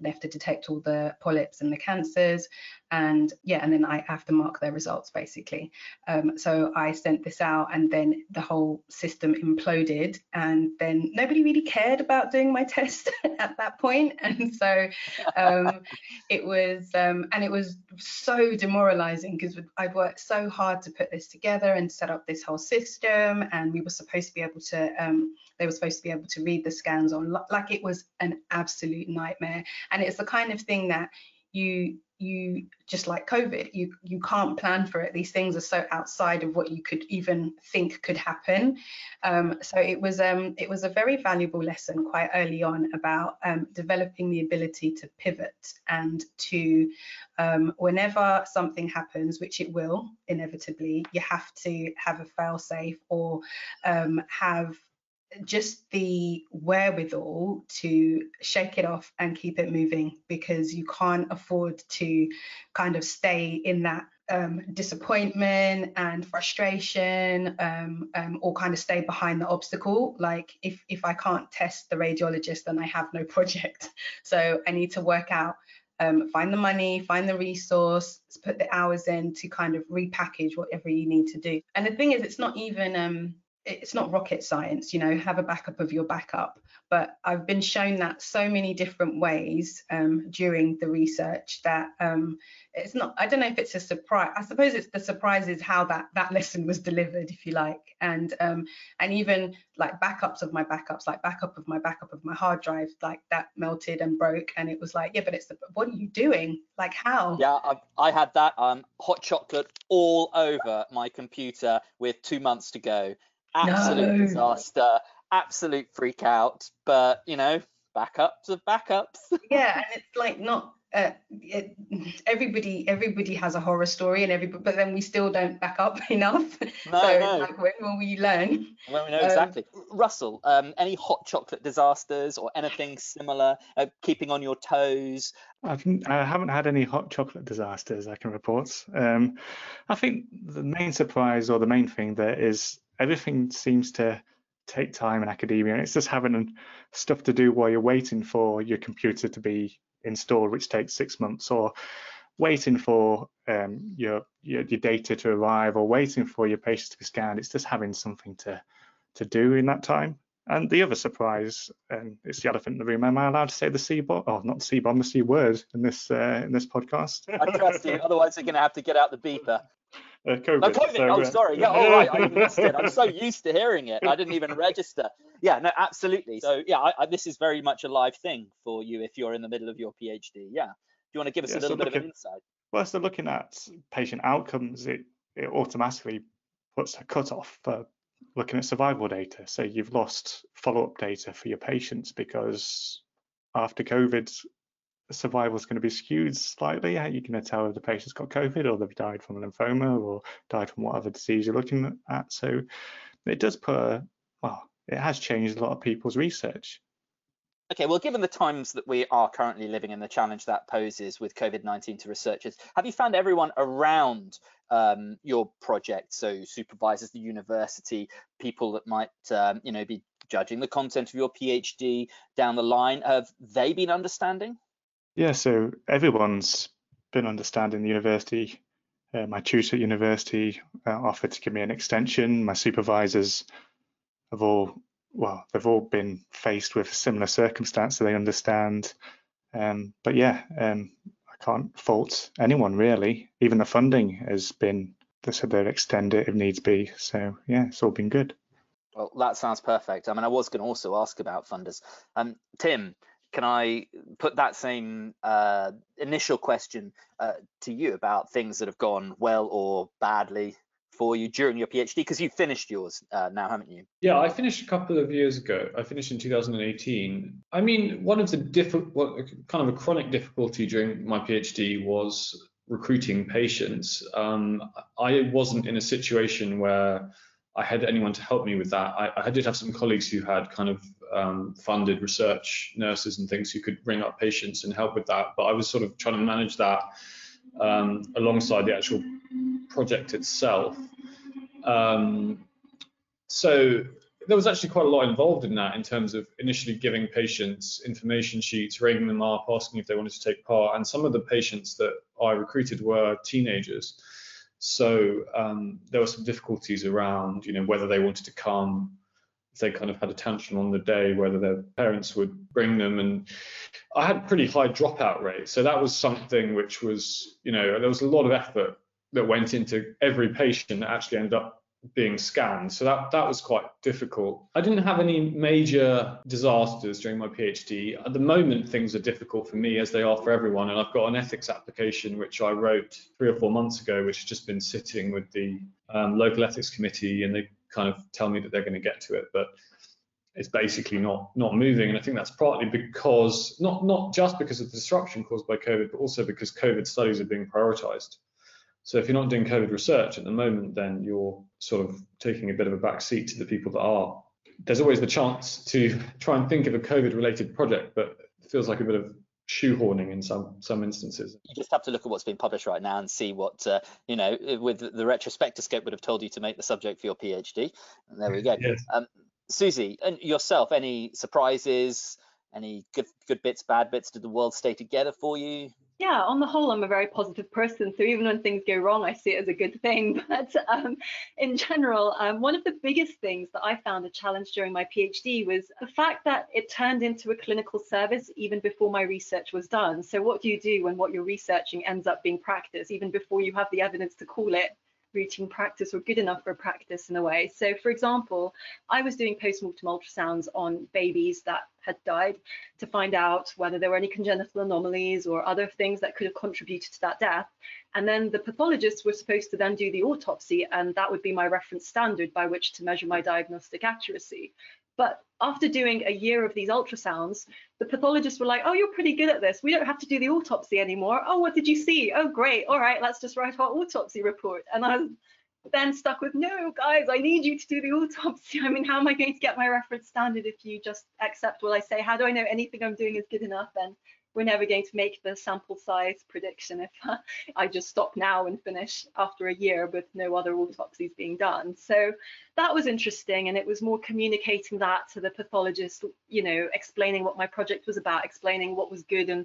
They have to detect all the polyps and the cancers, and yeah, and then I have to mark their results, basically. Um, so I sent this out, and then the whole system imploded, and then nobody really cared about doing my test at that point. And so um, it was, um, and it was so demoralizing, because I'd worked so hard to put this together and set up this whole system, and we were supposed to be able to, um, they were supposed to be able to read the scans on, like it was an absolute nightmare. And it's the kind of thing that you you just like COVID, you you can't plan for it. These things are so outside of what you could even think could happen. Um, so it was um it was a very valuable lesson quite early on about um, developing the ability to pivot and to um, whenever something happens, which it will inevitably, you have to have a fail-safe or um, have just the wherewithal to shake it off and keep it moving, because you can't afford to kind of stay in that um, disappointment and frustration um, um, or kind of stay behind the obstacle. Like if, if I can't test the radiologist, then I have no project. So I need to work out, um, find the money, find the resource, put the hours in to kind of repackage whatever you need to do. And the thing is, it's not even... Um, it's not rocket science, you know, have a backup of your backup. But I've been shown that so many different ways um, during the research that um, it's not, I don't know if it's a surprise. I suppose it's the surprise is how that, that lesson was delivered, if you like. And um, and even like backups of my backups, like backup of my backup of my hard drive, like that melted and broke. And it was like, yeah, but it's the, what are you doing? Like how? Yeah, I, I had that um, hot chocolate all over my computer with two months to go. Absolute no. disaster, absolute freak out, but you know, backups of backups. Yeah, and it's like not uh, it, everybody everybody has a horror story, and everybody, but then we still don't back up enough. No, so no. Like, when will we learn? Well, we know um, exactly. Russell, um, any hot chocolate disasters or anything similar, uh, keeping on your toes? I've, I haven't had any hot chocolate disasters I can report. Um, I think the main surprise or the main thing there is everything seems to take time in academia, and it's just having stuff to do while you're waiting for your computer to be installed, which takes six months, or waiting for um, your, your your data to arrive, or waiting for your patients to be scanned. It's just having something to to do in that time. And the other surprise, and um, it's the elephant in the room. Am I allowed to say the C bomb? Oh, not the C bomb, the C word in this uh, in this podcast. I trust you. Otherwise, you're going to have to get out the beeper. Uh, COVID. No, COVID. So, oh, uh, sorry. Yeah, all right. I missed it. I'm so used to hearing it. I didn't even register. Yeah, no, absolutely. So, yeah, I, I, this is very much a live thing for you if you're in the middle of your PhD. Yeah. Do you want to give us yeah, a little so bit looking, of an insight? Well, so looking at patient outcomes, it, it automatically puts a cutoff for looking at survival data. So you've lost follow-up data for your patients because after COVID, survival is going to be skewed slightly. How you're going to tell if the patient's got COVID or they've died from lymphoma or died from whatever disease you're looking at. So it does put, a, well, it has changed a lot of people's research. Okay, well, given the times that we are currently living and the challenge that poses with COVID nineteen to researchers, have you found everyone around um, your project, so supervisors, the university, people that might, um, you know, be judging the content of your PhD down the line, have they been understanding? Yeah, so everyone's been understanding the university. Uh, my tutor at university uh, offered to give me an extension. My supervisors have all, well, they've all been faced with similar circumstances, so they understand. Um, but yeah, um, I can't fault anyone really. Even the funding has been, they said they'd extend it if needs be. So yeah, it's all been good. Well, that sounds perfect. I mean, I was going to also ask about funders. Um, Tim, can I put that same uh, initial question uh, to you about things that have gone well or badly for you during your PhD? Because you finished yours uh, now, haven't you? Yeah, I finished a couple of years ago. I finished in two thousand eighteen. I mean, one of the difficult, kind of a chronic difficulty during my PhD was recruiting patients. Um, I wasn't in a situation where I had anyone to help me with that. I, I did have some colleagues who had kind of um, funded research nurses and things who could bring up patients and help with that. But I was sort of trying to manage that um, alongside the actual project itself. Um, so there was actually quite a lot involved in that in terms of initially giving patients information sheets, ringing them up, asking if they wanted to take part. And some of the patients that I recruited were teenagers. So um, there were some difficulties around, you know, whether they wanted to come, if they kind of had a tantrum on the day, whether their parents would bring them. And I had pretty high dropout rates. So that was something which was, you know, there was a lot of effort that went into every patient that actually ended up being scanned. So that, that was quite difficult. I didn't have any major disasters during my PhD. At the moment, things are difficult for me as they are for everyone. And I've got an ethics application, which I wrote three or four months ago, which has just been sitting with the um, local ethics committee, and they kind of tell me that they're going to get to it, but it's basically not, not moving. And I think that's partly because, not, not just because of the disruption caused by COVID, but also because COVID studies are being prioritized. So if you're not doing COVID research at the moment, then you're sort of taking a bit of a back seat to the people that are. There's always the chance to try and think of a COVID-related project, but it feels like a bit of shoehorning in some some instances. You just have to look at what's been published right now and see what, uh, you know, with the retrospectoscope would have told you to make the subject for your PhD. And there we go. Yes. Um, Susie, and yourself, any surprises, any good, good bits, bad bits? Did the world stay together for you? Yeah, on the whole, I'm a very positive person. So even when things go wrong, I see it as a good thing. But um, in general, um, one of the biggest things that I found a challenge during my PhD was the fact that it turned into a clinical service even before my research was done. So what do you do when what you're researching ends up being practice, even before you have the evidence to call it routine practice or good enough for practice in a way? So for example, I was doing post-mortem ultrasounds on babies that had died to find out whether there were any congenital anomalies or other things that could have contributed to that death. And then the pathologists were supposed to then do the autopsy, and that would be my reference standard by which to measure my diagnostic accuracy. But after doing a year of these ultrasounds, the pathologists were like, oh, you're pretty good at this. We don't have to do the autopsy anymore. Oh, what did you see? Oh, great. All right, let's just write our autopsy report. And I was then stuck with, no, guys, I need you to do the autopsy. I mean, how am I going to get my reference standard if you just accept what I say? How do I know anything I'm doing is good enough? And we're never going to make the sample size prediction if uh, I just stop now and finish after a year with no other autopsies being done. So that was interesting, and it was more communicating that to the pathologist, you know, explaining what my project was about, explaining what was good and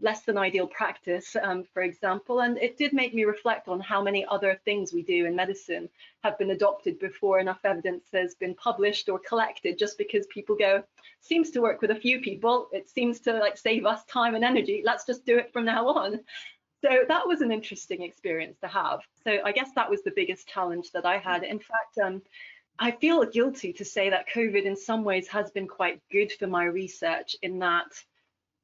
less than ideal practice, um, for example. And it did make me reflect on how many other things we do in medicine have been adopted before enough evidence has been published or collected, just because people go, seems to work with a few people, it seems to like save us time and energy, let's just do it from now on. So that was an interesting experience to have. So I guess that was the biggest challenge that I had. In fact, um, I feel guilty to say that COVID in some ways has been quite good for my research, in that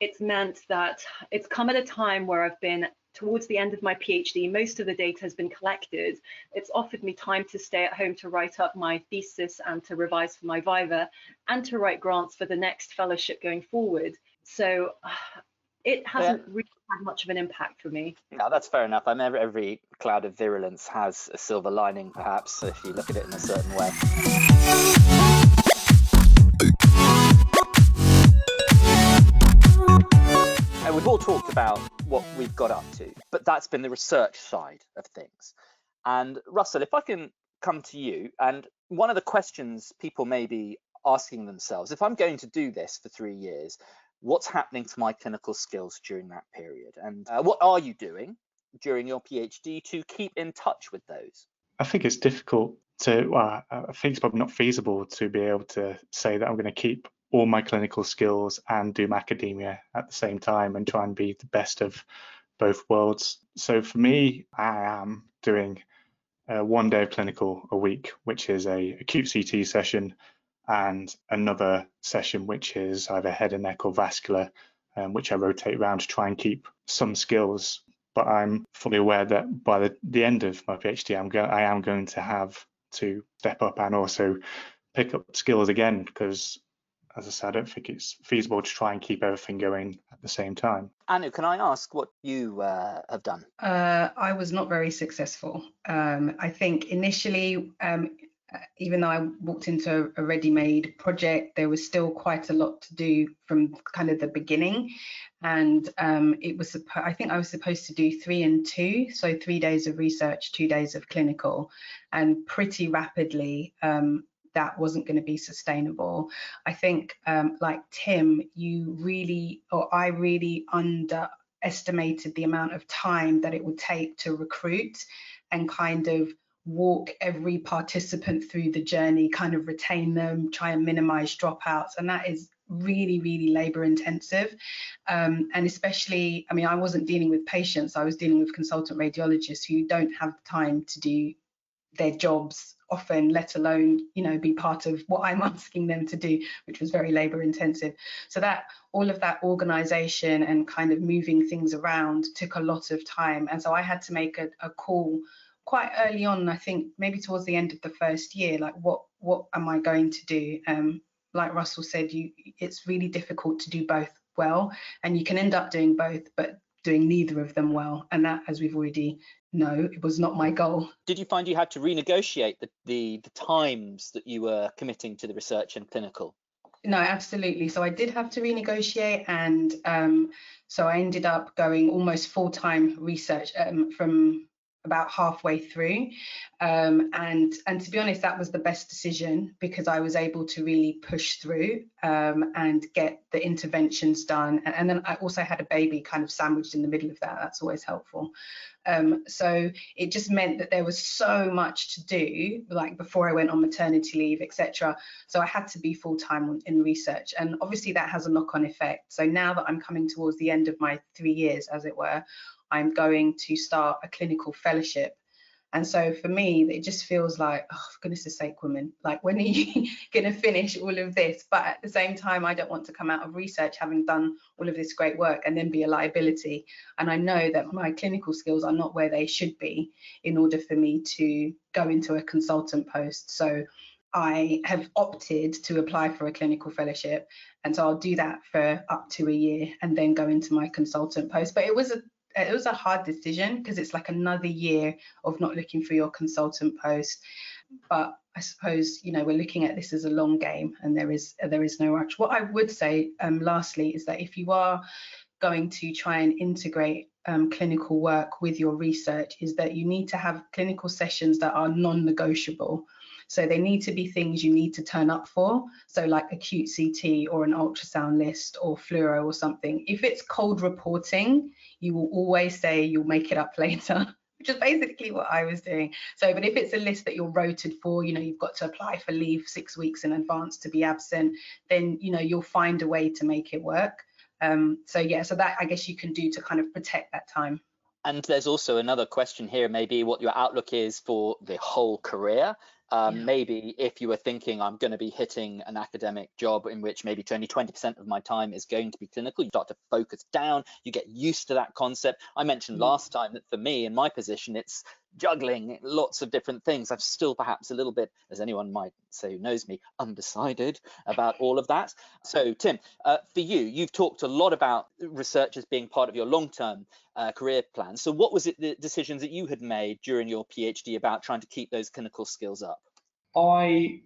it's meant that it's come at a time where I've been towards the end of my PhD, most of the data has been collected. It's offered me time to stay at home to write up my thesis and to revise for my viva and to write grants for the next fellowship going forward. So uh, it hasn't yeah. really had much of an impact for me. No, that's fair enough. I mean, every cloud of virulence has a silver lining, perhaps, if you look at it in a certain way. We've all talked about what we've got up to, but that's been the research side of things. And Russell, if I can come to you, and one of the questions people may be asking themselves, if I'm going to do this for three years, what's happening to my clinical skills during that period? And uh, what are you doing during your PhD to keep in touch with those? I think it's difficult to, well, I think it's probably not feasible to be able to say that I'm going to keep all my clinical skills and do my academia at the same time and try and be the best of both worlds. So for me, I am doing uh, one day of clinical a week, which is a acute C T session, and another session which is either head and neck or vascular, um, which I rotate around to try and keep some skills. But I'm fully aware that by the, the end of my PhD, I'm go- I am going to have to step up and also pick up skills again, because as I said, I don't think it's feasible to try and keep everything going at the same time. Anu, can I ask what you uh, have done? Uh, I was not very successful. Um, I think initially, um, even though I walked into a ready-made project, there was still quite a lot to do from kind of the beginning. And um, it was, I think I was supposed to do three and two. So three days of research, two days of clinical, and pretty rapidly, um, that wasn't going to be sustainable. I think um, like Tim, you really, or I really underestimated the amount of time that it would take to recruit and kind of walk every participant through the journey, kind of retain them, try and minimize dropouts. And that is really, really labor intensive. Um, and especially, I mean, I wasn't dealing with patients, I was dealing with consultant radiologists who don't have time to do their jobs often, let alone, you know, be part of what I'm asking them to do, which was very labor intensive. So that all of that organization and kind of moving things around took a lot of time. And so I had to make a, a call quite early on, I think maybe towards the end of the first year, like what what am I going to do? Um, like Russell said, you it's really difficult to do both well, and you can end up doing both, but doing neither of them well. And that, as we've already known, it was not my goal. Did you find you had to renegotiate the, the, the times that you were committing to the research and clinical? No, absolutely. So I did have to renegotiate, and um, so I ended up going almost full-time research um, from about halfway through. Um, and, and to be honest, that was the best decision, because I was able to really push through um, and get the interventions done. And, and then I also had a baby kind of sandwiched in the middle of that. That's always helpful. Um, so it just meant that there was so much to do, like before I went on maternity leave, et cetera. So I had to be full time in research. And obviously that has a knock on effect. So now that I'm coming towards the end of my three years, as it were, I'm going to start a clinical fellowship. And so for me, it just feels like, oh, for goodness' sake, women, like, when are you going to finish all of this? But at the same time, I don't want to come out of research having done all of this great work and then be a liability. And I know that my clinical skills are not where they should be in order for me to go into a consultant post. So I have opted to apply for a clinical fellowship, and so I'll do that for up to a year and then go into my consultant post. But it was a it was a hard decision, because it's like another year of not looking for your consultant post. But I suppose, you know, we're looking at this as a long game, and there is there is no rush. What I would say um, lastly is that if you are going to try and integrate um, clinical work with your research, is that you need to have clinical sessions that are non-negotiable. So they need to be things you need to turn up for. So like acute C T or an ultrasound list or fluoro or something. If it's cold reporting, you will always say you'll make it up later, which is basically what I was doing. So, but if it's a list that you're rotated for, you know, you've got to apply for leave six weeks in advance to be absent, then, you know, you'll find a way to make it work. Um, so yeah, so that I guess you can do to kind of protect that time. And there's also another question here, maybe what your outlook is for the whole career. Um, yeah. Maybe if you were thinking, I'm going to be hitting an academic job in which maybe only twenty percent of my time is going to be clinical, you start to focus down, you get used to that concept. I mentioned mm. last time that for me, in my position, it's juggling lots of different things. I'm still perhaps a little bit, as anyone might say who knows me, undecided about all of that. So Tim, uh, for you, you've talked a lot about research as being part of your long-term uh, career plan. So what was it the decisions that you had made during your PhD about trying to keep those clinical skills up? I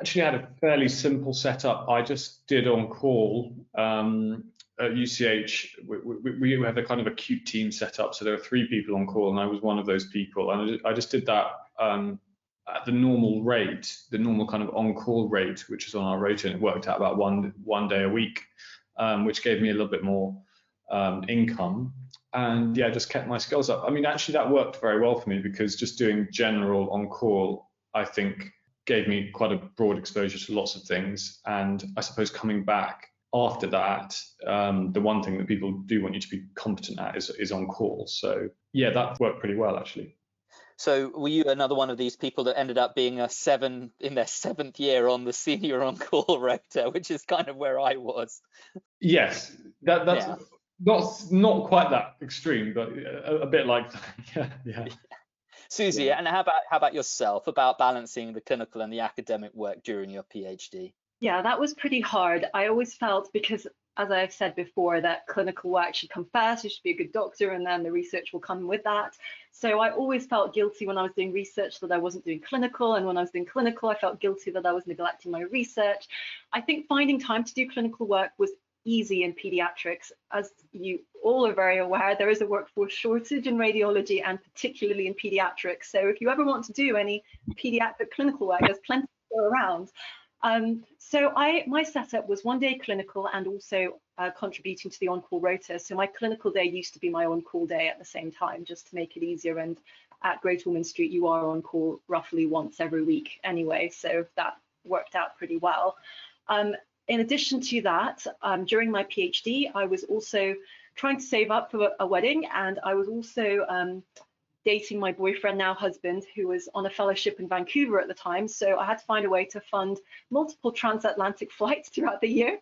actually had a fairly simple setup. I just did on call um, at U C H. We, we, we have a kind of acute team set up, so there were three people on call, and I was one of those people. And I just, I just did that um, at the normal rate, the normal kind of on-call rate, which is on our rota, and it worked out about one one day a week, um, which gave me a little bit more um, income. And yeah, just kept my skills up. I mean, actually, that worked very well for me, because just doing general on-call, I think, gave me quite a broad exposure to lots of things. And I suppose coming back after that, um, the one thing that people do want you to be competent at is, is on call. So yeah, that worked pretty well, actually. So were you another one of these people that ended up being a seven in their seventh year on the senior on call rota, which is kind of where I was? Yes, that, that's yeah. not, not quite that extreme, but a, a bit like that. yeah. yeah. yeah. Susie, yeah. and how about how about yourself, about balancing the clinical and the academic work during your PhD? Yeah, that was pretty hard. I always felt, because as I've said before, that clinical work should come first, you should be a good doctor, and then the research will come with that. So I always felt guilty when I was doing research that I wasn't doing clinical, and when I was doing clinical, I felt guilty that I was neglecting my research. I think finding time to do clinical work was easy in paediatrics. As you all are very aware, there is a workforce shortage in radiology, and particularly in paediatrics. So if you ever want to do any paediatric clinical work, there's plenty to go around. Um, so I, my setup was one day clinical and also uh, contributing to the on-call rota. So my clinical day used to be my on-call day at the same time, just to make it easier. And at Great Ormond Street, you are on call roughly once every week anyway, so that worked out pretty well. Um, In addition to that, um, during my PhD, I was also trying to save up for a wedding, and I was also um, dating my boyfriend, now husband, who was on a fellowship in Vancouver at the time. So I had to find a way to fund multiple transatlantic flights throughout the year.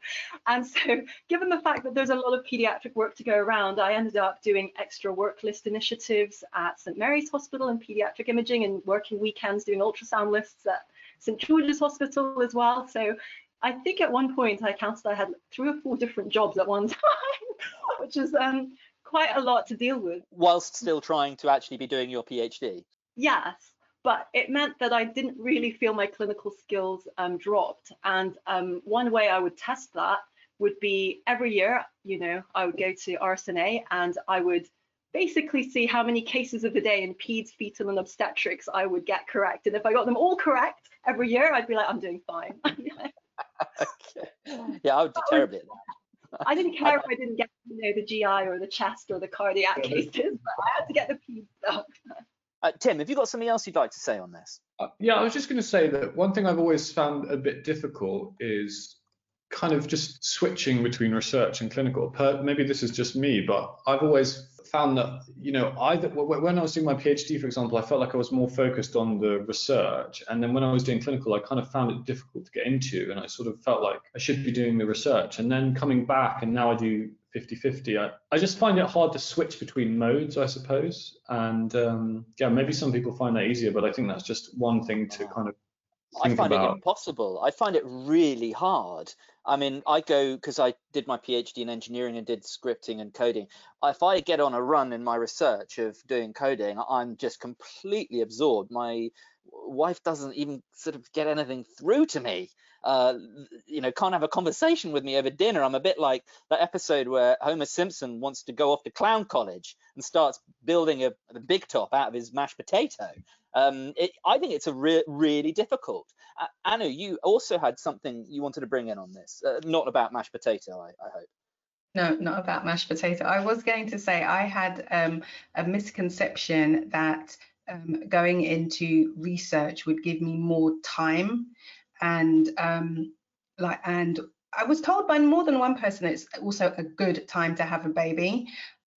And so, given the fact that there's a lot of paediatric work to go around, I ended up doing extra work list initiatives at Saint Mary's Hospital in paediatric imaging, and working weekends doing ultrasound lists at Saint George's Hospital as well. So I think at one point I counted I had three or four different jobs at one time, which is um, quite a lot to deal with. Whilst still trying to actually be doing your PhD? Yes, but it meant that I didn't really feel my clinical skills um, dropped. And um, one way I would test that would be every year, you know, I would go to R S N A and I would basically see how many cases of the day in peds, fetal and obstetrics I would get correct. And if I got them all correct every year, I'd be like, I'm doing fine. Okay. Yeah, I would do terribly at that. I didn't care if I didn't get, you know, the G I or the chest or the cardiac cases, but I had to get the peds stuff. Uh, Tim, have you got something else you'd like to say on this? Uh, yeah, I was just going to say that one thing I've always found a bit difficult is kind of just switching between research and clinical. Per, maybe this is just me, but I've always found that, you know, I, when I was doing my PhD, for example, I felt like I was more focused on the research. And then when I was doing clinical, I kind of found it difficult to get into. And I sort of felt like I should be doing the research. And then coming back, and now I do fifty fifty, I, I just find it hard to switch between modes, I suppose. And um, yeah, maybe some people find that easier, but I think that's just one thing to kind of I find about. it impossible. I find it really hard. I mean, I go, because I did my PhD in engineering and did scripting and coding. If I get on a run in my research of doing coding, I'm just completely absorbed. My wife doesn't even sort of get anything through to me. Uh, you know, can't have a conversation with me over dinner. I'm a bit like that episode where Homer Simpson wants to go off to clown college and starts building a, a big top out of his mashed potato. Um, it, I think it's a re really difficult. Uh, Anu, you also had something you wanted to bring in on this, uh, not about mashed potato, I, I hope. No, not about mashed potato. I was going to say I had um, a misconception that um, going into research would give me more time. And um, like, and I was told by more than one person it's also a good time to have a baby.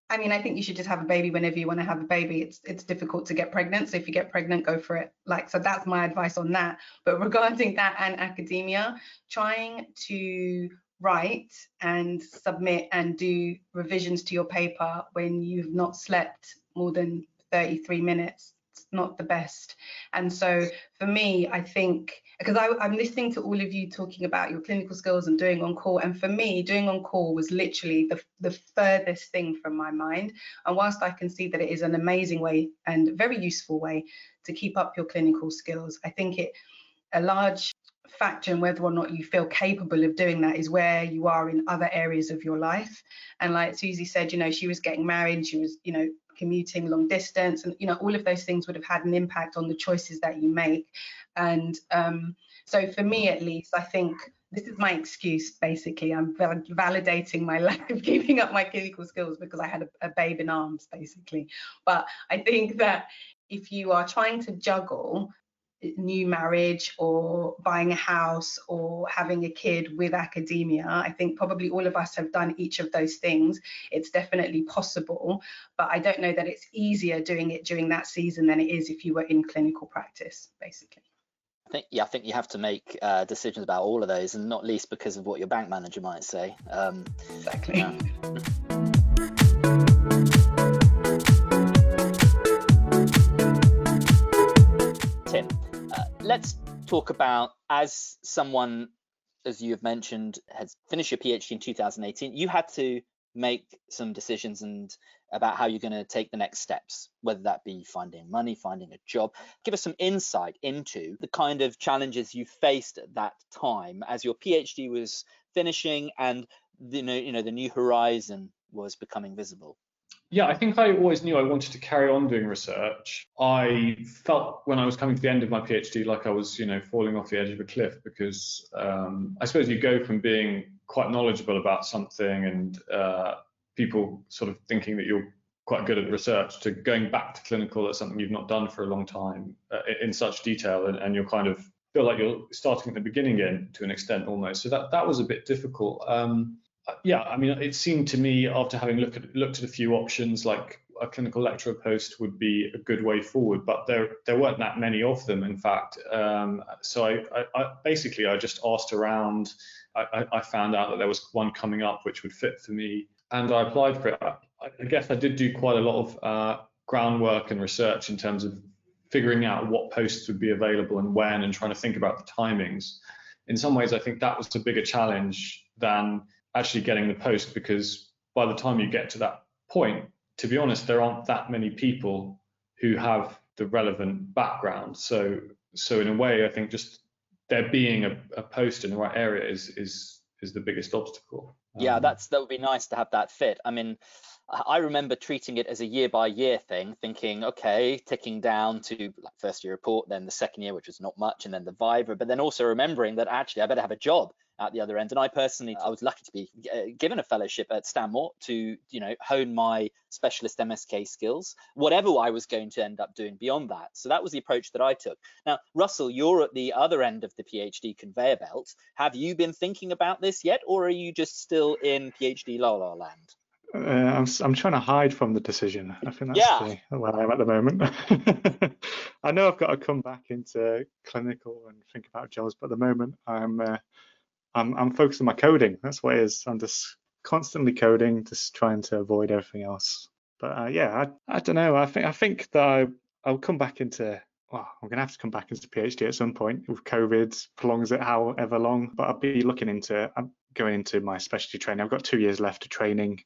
I mean, I think you should just have a baby whenever you want to have a baby. It's it's difficult to get pregnant, so if you get pregnant, go for it. Like, so that's my advice on that. But regarding that and academia, trying to write and submit and do revisions to your paper when you've not slept more than thirty-three minutes, it's not the best. And so for me, I think, because I'm listening to all of you talking about your clinical skills and doing on call. And for me, doing on call was literally the, the furthest thing from my mind. And whilst I can see that it is an amazing way and very useful way to keep up your clinical skills, I think it a large factor in whether or not you feel capable of doing that is where you are in other areas of your life. And like Susie said, you know, she was getting married, she was, you know, commuting long distance, and you know, all of those things would have had an impact on the choices that you make. And um, so for me, at least, I think this is my excuse. Basically, I'm validating my lack of keeping up my clinical skills because I had a, a babe in arms, basically. But I think that if you are trying to juggle new marriage or buying a house or having a kid with academia, I think probably all of us have done each of those things. It's definitely possible, but I don't know that it's easier doing it during that season than it is if you were in clinical practice, basically. I think, yeah, I think you have to make uh, decisions about all of those, and not least because of what your bank manager might say. Um, exactly. Yeah. Let's talk about, as someone, as you've mentioned, has finished your PhD in two thousand eighteen, you had to make some decisions and about how you're going to take the next steps, whether that be finding money, finding a job. Give us some insight into the kind of challenges you faced at that time as your PhD was finishing and the, you know, the new horizon was becoming visible. Yeah, I think I always knew I wanted to carry on doing research. I felt when I was coming to the end of my PhD like I was, you know, falling off the edge of a cliff, because um, I suppose you go from being quite knowledgeable about something and uh, people sort of thinking that you're quite good at research to going back to clinical at something you've not done for a long time uh, in such detail, and, and you're kind of feel like you're starting at the beginning again to an extent almost. So that, that was a bit difficult. Um, Yeah, I mean, it seemed to me after having looked at, looked at a few options, like a clinical lecturer post would be a good way forward, but there there weren't that many of them, in fact. Um, so I, I, I basically I just asked around. I, I found out that there was one coming up which would fit for me, and I applied for it. I, I guess I did do quite a lot of uh, groundwork and research in terms of figuring out what posts would be available and when, and trying to think about the timings. In some ways, I think that was a bigger challenge than actually getting the post, because by the time you get to that point, to be honest, there aren't that many people who have the relevant background. So so in a way, I think just there being a, a post in the right area is is is the biggest obstacle. Um, yeah, that's that would be nice to have that fit. I mean, I remember treating it as a year by year thing, thinking, okay, ticking down to like first year report, then the second year, which was not much, and then the Viva, but then also remembering that actually I better have a job at the other end. And I personally, I was lucky to be given a fellowship at Stanmore to, you know, hone my specialist M S K skills, whatever I was going to end up doing beyond that. So that was the approach that I took. Now, Russell, you're at the other end of the PhD conveyor belt. Have you been thinking about this yet, or are you just still in PhD la la land? Uh, I'm, I'm trying to hide from the decision. I think that's yeah. the, where I am at the moment. I know I've got to come back into clinical and think about jobs, but at the moment I'm uh, I'm, I'm focused on my coding. That's what it is. I'm just constantly coding, just trying to avoid everything else. But uh, yeah, I, I don't know. I think I think that I, I'll come back into well, I'm going to have to come back as a PhD at some point if COVID prolongs it however long, but I'll be looking into, I'm going into my specialty training. I've got two years left of training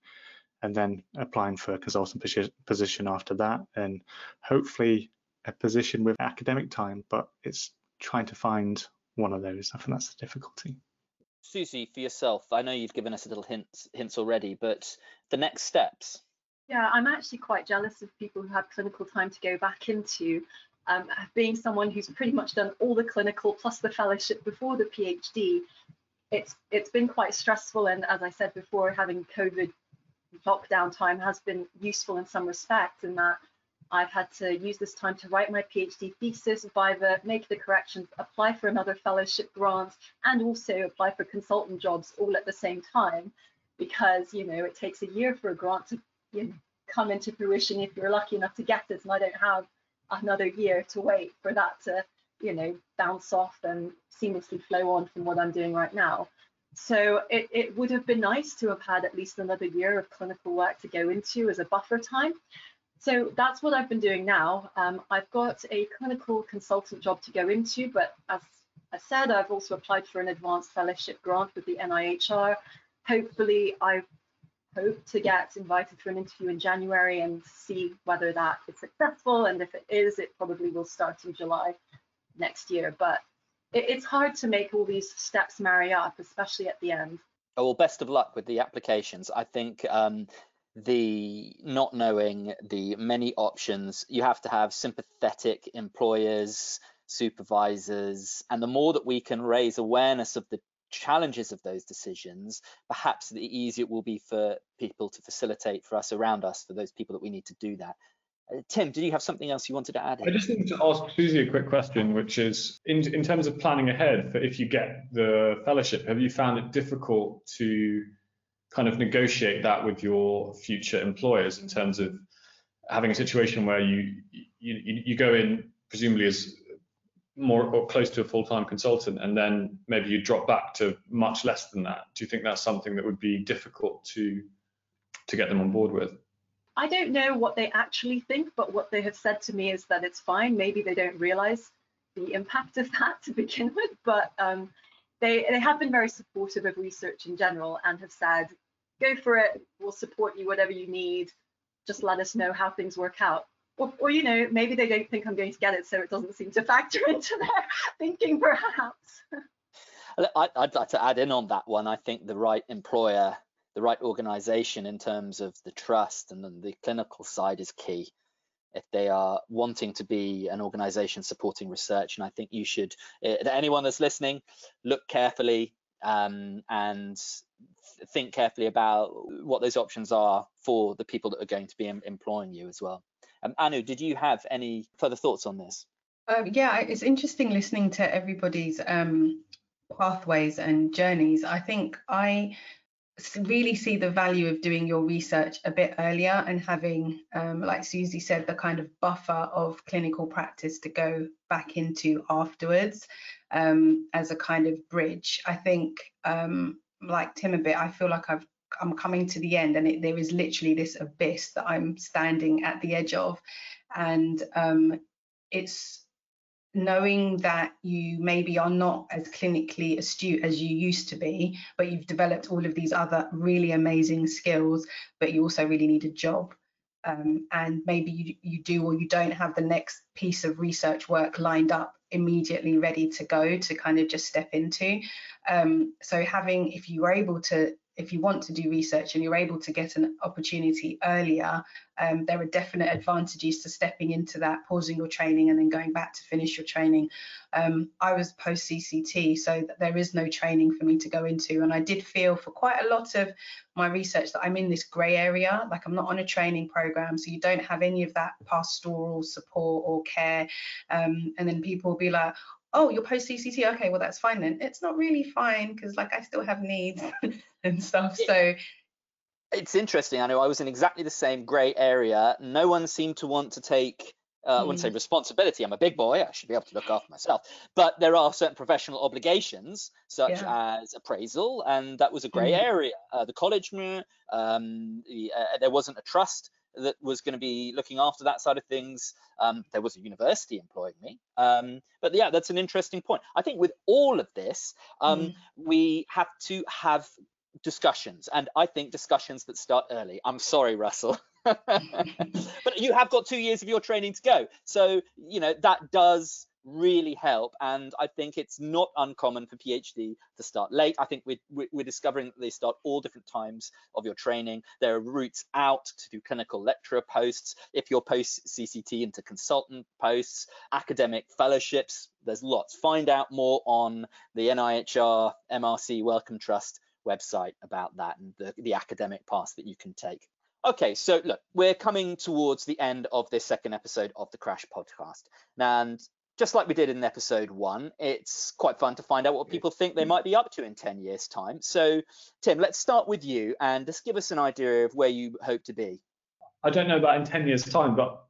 and then applying for a consultant position after that, and hopefully a position with academic time, but it's trying to find one of those. I think that's the difficulty. Susie, for yourself, I know you've given us a little hints, hints already, but the next steps. Yeah, I'm actually quite jealous of people who have clinical time to go back into. Um, being someone who's pretty much done all the clinical plus the fellowship before the PhD, it's it's been quite stressful. And as I said before, having COVID lockdown time has been useful in some respect, in that I've had to use this time to write my PhD thesis, by the, make the corrections, apply for another fellowship grant, and also apply for consultant jobs all at the same time, because, you know, it takes a year for a grant to, you know, come into fruition if you're lucky enough to get it, and I don't have another year to wait for that to, you know, bounce off and seamlessly flow on from what I'm doing right now. So it, it would have been nice to have had at least another year of clinical work to go into as a buffer time. So that's what I've been doing now. Um, I've got a clinical consultant job to go into, but as I said, I've also applied for an advanced fellowship grant with the N I H R. Hopefully, I hope to get invited for an interview in January and see whether that is successful. And if it is, it probably will start in July next year. But it, it's hard to make all these steps marry up, especially at the end. Oh, well, best of luck with the applications. I think um, the not knowing the many options, you have to have sympathetic employers, supervisors, and the more that we can raise awareness of the challenges of those decisions, perhaps the easier it will be for people to facilitate for us around us, for those people that we need to do that. Uh, Tim, did you have something else you wanted to add in? I just need to ask Susie a quick question, which is in, in terms of planning ahead for if you get the fellowship, have you found it difficult to kind of negotiate that with your future employers in terms of having a situation where you you, you go in presumably as more or close to a full-time consultant and then maybe you drop back to much less than that? Do you think that's something that would be difficult to to get them on board with? I don't know what they actually think, but what they have said to me is that it's fine. Maybe they don't realize the impact of that to begin with, but um, They, they have been very supportive of research in general and have said, go for it, we'll support you, whatever you need, just let us know how things work out. Or, or, you know, maybe they don't think I'm going to get it, so it doesn't seem to factor into their thinking, perhaps. I, I'd like to add in on that one. I think the right employer, the right organisation in terms of the trust and then the clinical side is key. If they are wanting to be an organisation supporting research, and I think you should, anyone that's listening, look carefully um, and think carefully about what those options are for the people that are going to be em- employing you as well. Um, Anu, did you have any further thoughts on this? Uh, yeah, it's interesting listening to everybody's um, pathways and journeys. I think I really see the value of doing your research a bit earlier and having, um, like Susie said, the kind of buffer of clinical practice to go back into afterwards um, as a kind of bridge. I think, um, like Tim a bit, I feel like I've, I'm coming to the end and it, there is literally this abyss that I'm standing at the edge of. And um, it's knowing that you maybe are not as clinically astute as you used to be, but you've developed all of these other really amazing skills, but you also really need a job. Um, and maybe you, you do or you don't have the next piece of research work lined up immediately ready to go to kind of just step into. Um, so having, if you were able to, if you want to do research and you're able to get an opportunity earlier, um, there are definite advantages to stepping into that, pausing your training and then going back to finish your training. Um, I was post-C C T, so there is no training for me to go into. And I did feel for quite a lot of my research that I'm in this grey area, like I'm not on a training programme, so you don't have any of that pastoral support or care. Um, and then people will be like, oh, you're post-C C T, okay, well, that's fine then. It's not really fine because, like, I still have needs and stuff, so. It's interesting, I know I was in exactly the same grey area. No one seemed to want to take, uh, mm. I wouldn't say responsibility, I'm a big boy, I should be able to look after myself, but there are certain professional obligations, such yeah. as appraisal, and that was a grey mm. area. Uh, the college, um, the, uh, there wasn't a trust that was going to be looking after that side of things. Um, there was a university employing me. Um, but yeah, that's an interesting point. I think with all of this, um, mm. we have to have discussions, and I think discussions that start early. I'm sorry, Russell. But you have got two years of your training to go. So, you know, that does really help. And I think it's not uncommon for PhD to start late. I think we're, we're discovering that they start all different times of your training. There are routes out to do clinical lecturer posts, if you're post C C T into consultant posts, academic fellowships, there's lots. Find out more on the N I H R, M R C, Wellcome Trust website about that and the, the academic paths that you can take. Okay, so look, we're coming towards the end of this second episode of the Crash Podcast. And just like we did in episode one, it's quite fun to find out what people think they might be up to in ten years' time. So, Tim, let's start with you and just give us an idea of where you hope to be. I don't know about in ten years' time, but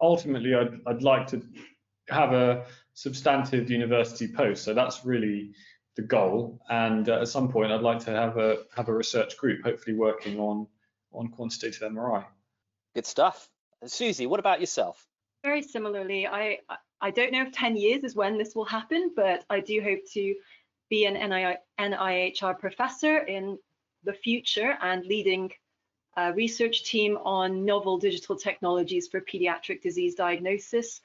ultimately I'd, I'd like to have a substantive university post. So that's really the goal. And uh, at some point, I'd like to have a have a research group, hopefully working on on quantitative M R I. Good stuff. And Susie, what about yourself? Very similarly, I I don't know if ten years is when this will happen, but I do hope to be an N I H R professor in the future and leading a research team on novel digital technologies for pediatric disease diagnosis.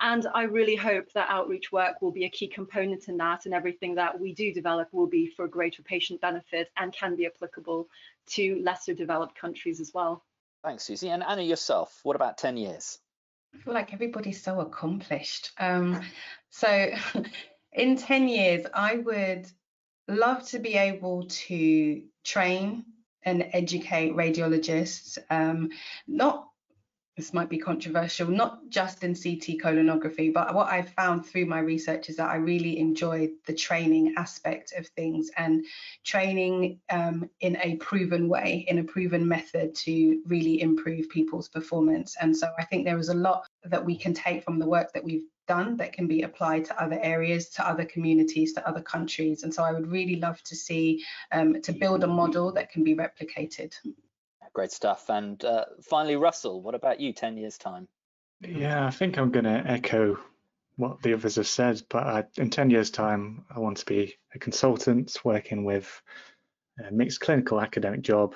And I really hope that outreach work will be a key component in that, and everything that we do develop will be for greater patient benefit and can be applicable to lesser developed countries as well. Thanks, Susie. And Anu, yourself, what about ten years? I feel like everybody's so accomplished. Um, so in ten years, I would love to be able to train and educate radiologists, um, not this might be controversial, not just in C T colonography, but what I've found through my research is that I really enjoyed the training aspect of things, and training um, in a proven way, in a proven method to really improve people's performance. And so I think there is a lot that we can take from the work that we've done that can be applied to other areas, to other communities, to other countries. And so I would really love to see, um, to build a model that can be replicated. Great stuff. And uh, finally, Russell, what about you ten years time? Yeah, I think I'm going to echo what the others have said, but I, in ten years time, I want to be a consultant working with a mixed clinical academic job,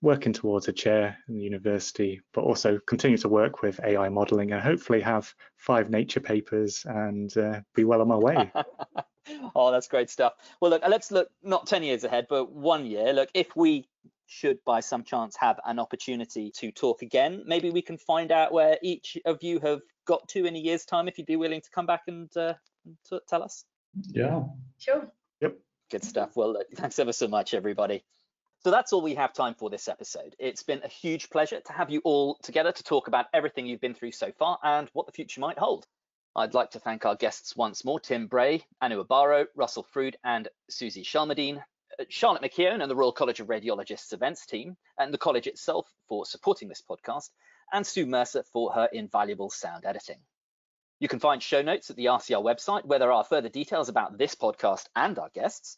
working towards a chair in the university, but also continue to work with A I modelling and hopefully have five Nature papers and uh, be well on my way. Oh, that's great stuff. Well, look, let's look not ten years ahead, but one year. Look, if we should by some chance have an opportunity to talk again, maybe we can find out where each of you have got to in a year's time, if you'd be willing to come back and uh, t- tell us. Yeah. Sure. Yep. Good stuff. Well, thanks ever so much, everybody. So that's all we have time for this episode. It's been a huge pleasure to have you all together to talk about everything you've been through so far and what the future might hold. I'd like to thank our guests once more, Tim Bray, Anu Abaro, Russell Frood, and Susie Shelmerdeen, Charlotte McKeown and the Royal College of Radiologists events team, and the college itself for supporting this podcast, and Sue Mercer for her invaluable sound editing. You can find show notes at the R C R website, where there are further details about this podcast and our guests.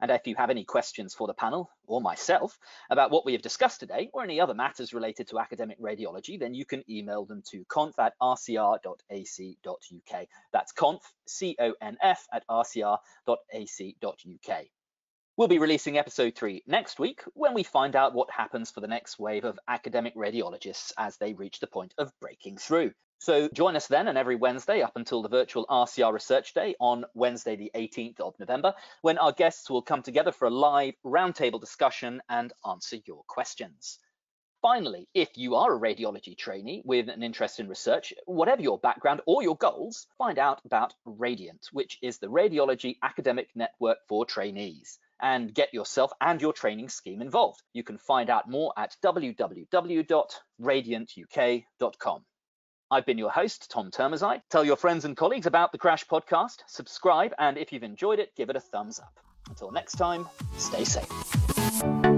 And if you have any questions for the panel or myself about what we have discussed today or any other matters related to academic radiology, then you can email them to conf at r c r dot a c dot u k. That's conf, C O N F, at r c r dot a c dot u k. We'll be releasing episode three next week, when we find out what happens for the next wave of academic radiologists as they reach the point of breaking through. So join us then, and every Wednesday up until the virtual R C R Research Day on Wednesday, the eighteenth of November, when our guests will come together for a live roundtable discussion and answer your questions. Finally, if you are a radiology trainee with an interest in research, whatever your background or your goals, find out about Radiant, which is the Radiology Academic Network for Trainees, and get yourself and your training scheme involved. You can find out more at w w w dot radiant u k dot com. I've been your host, Tom Termezai. Tell your friends and colleagues about the Crash Podcast, subscribe, and if you've enjoyed it, give it a thumbs up. Until next time, stay safe.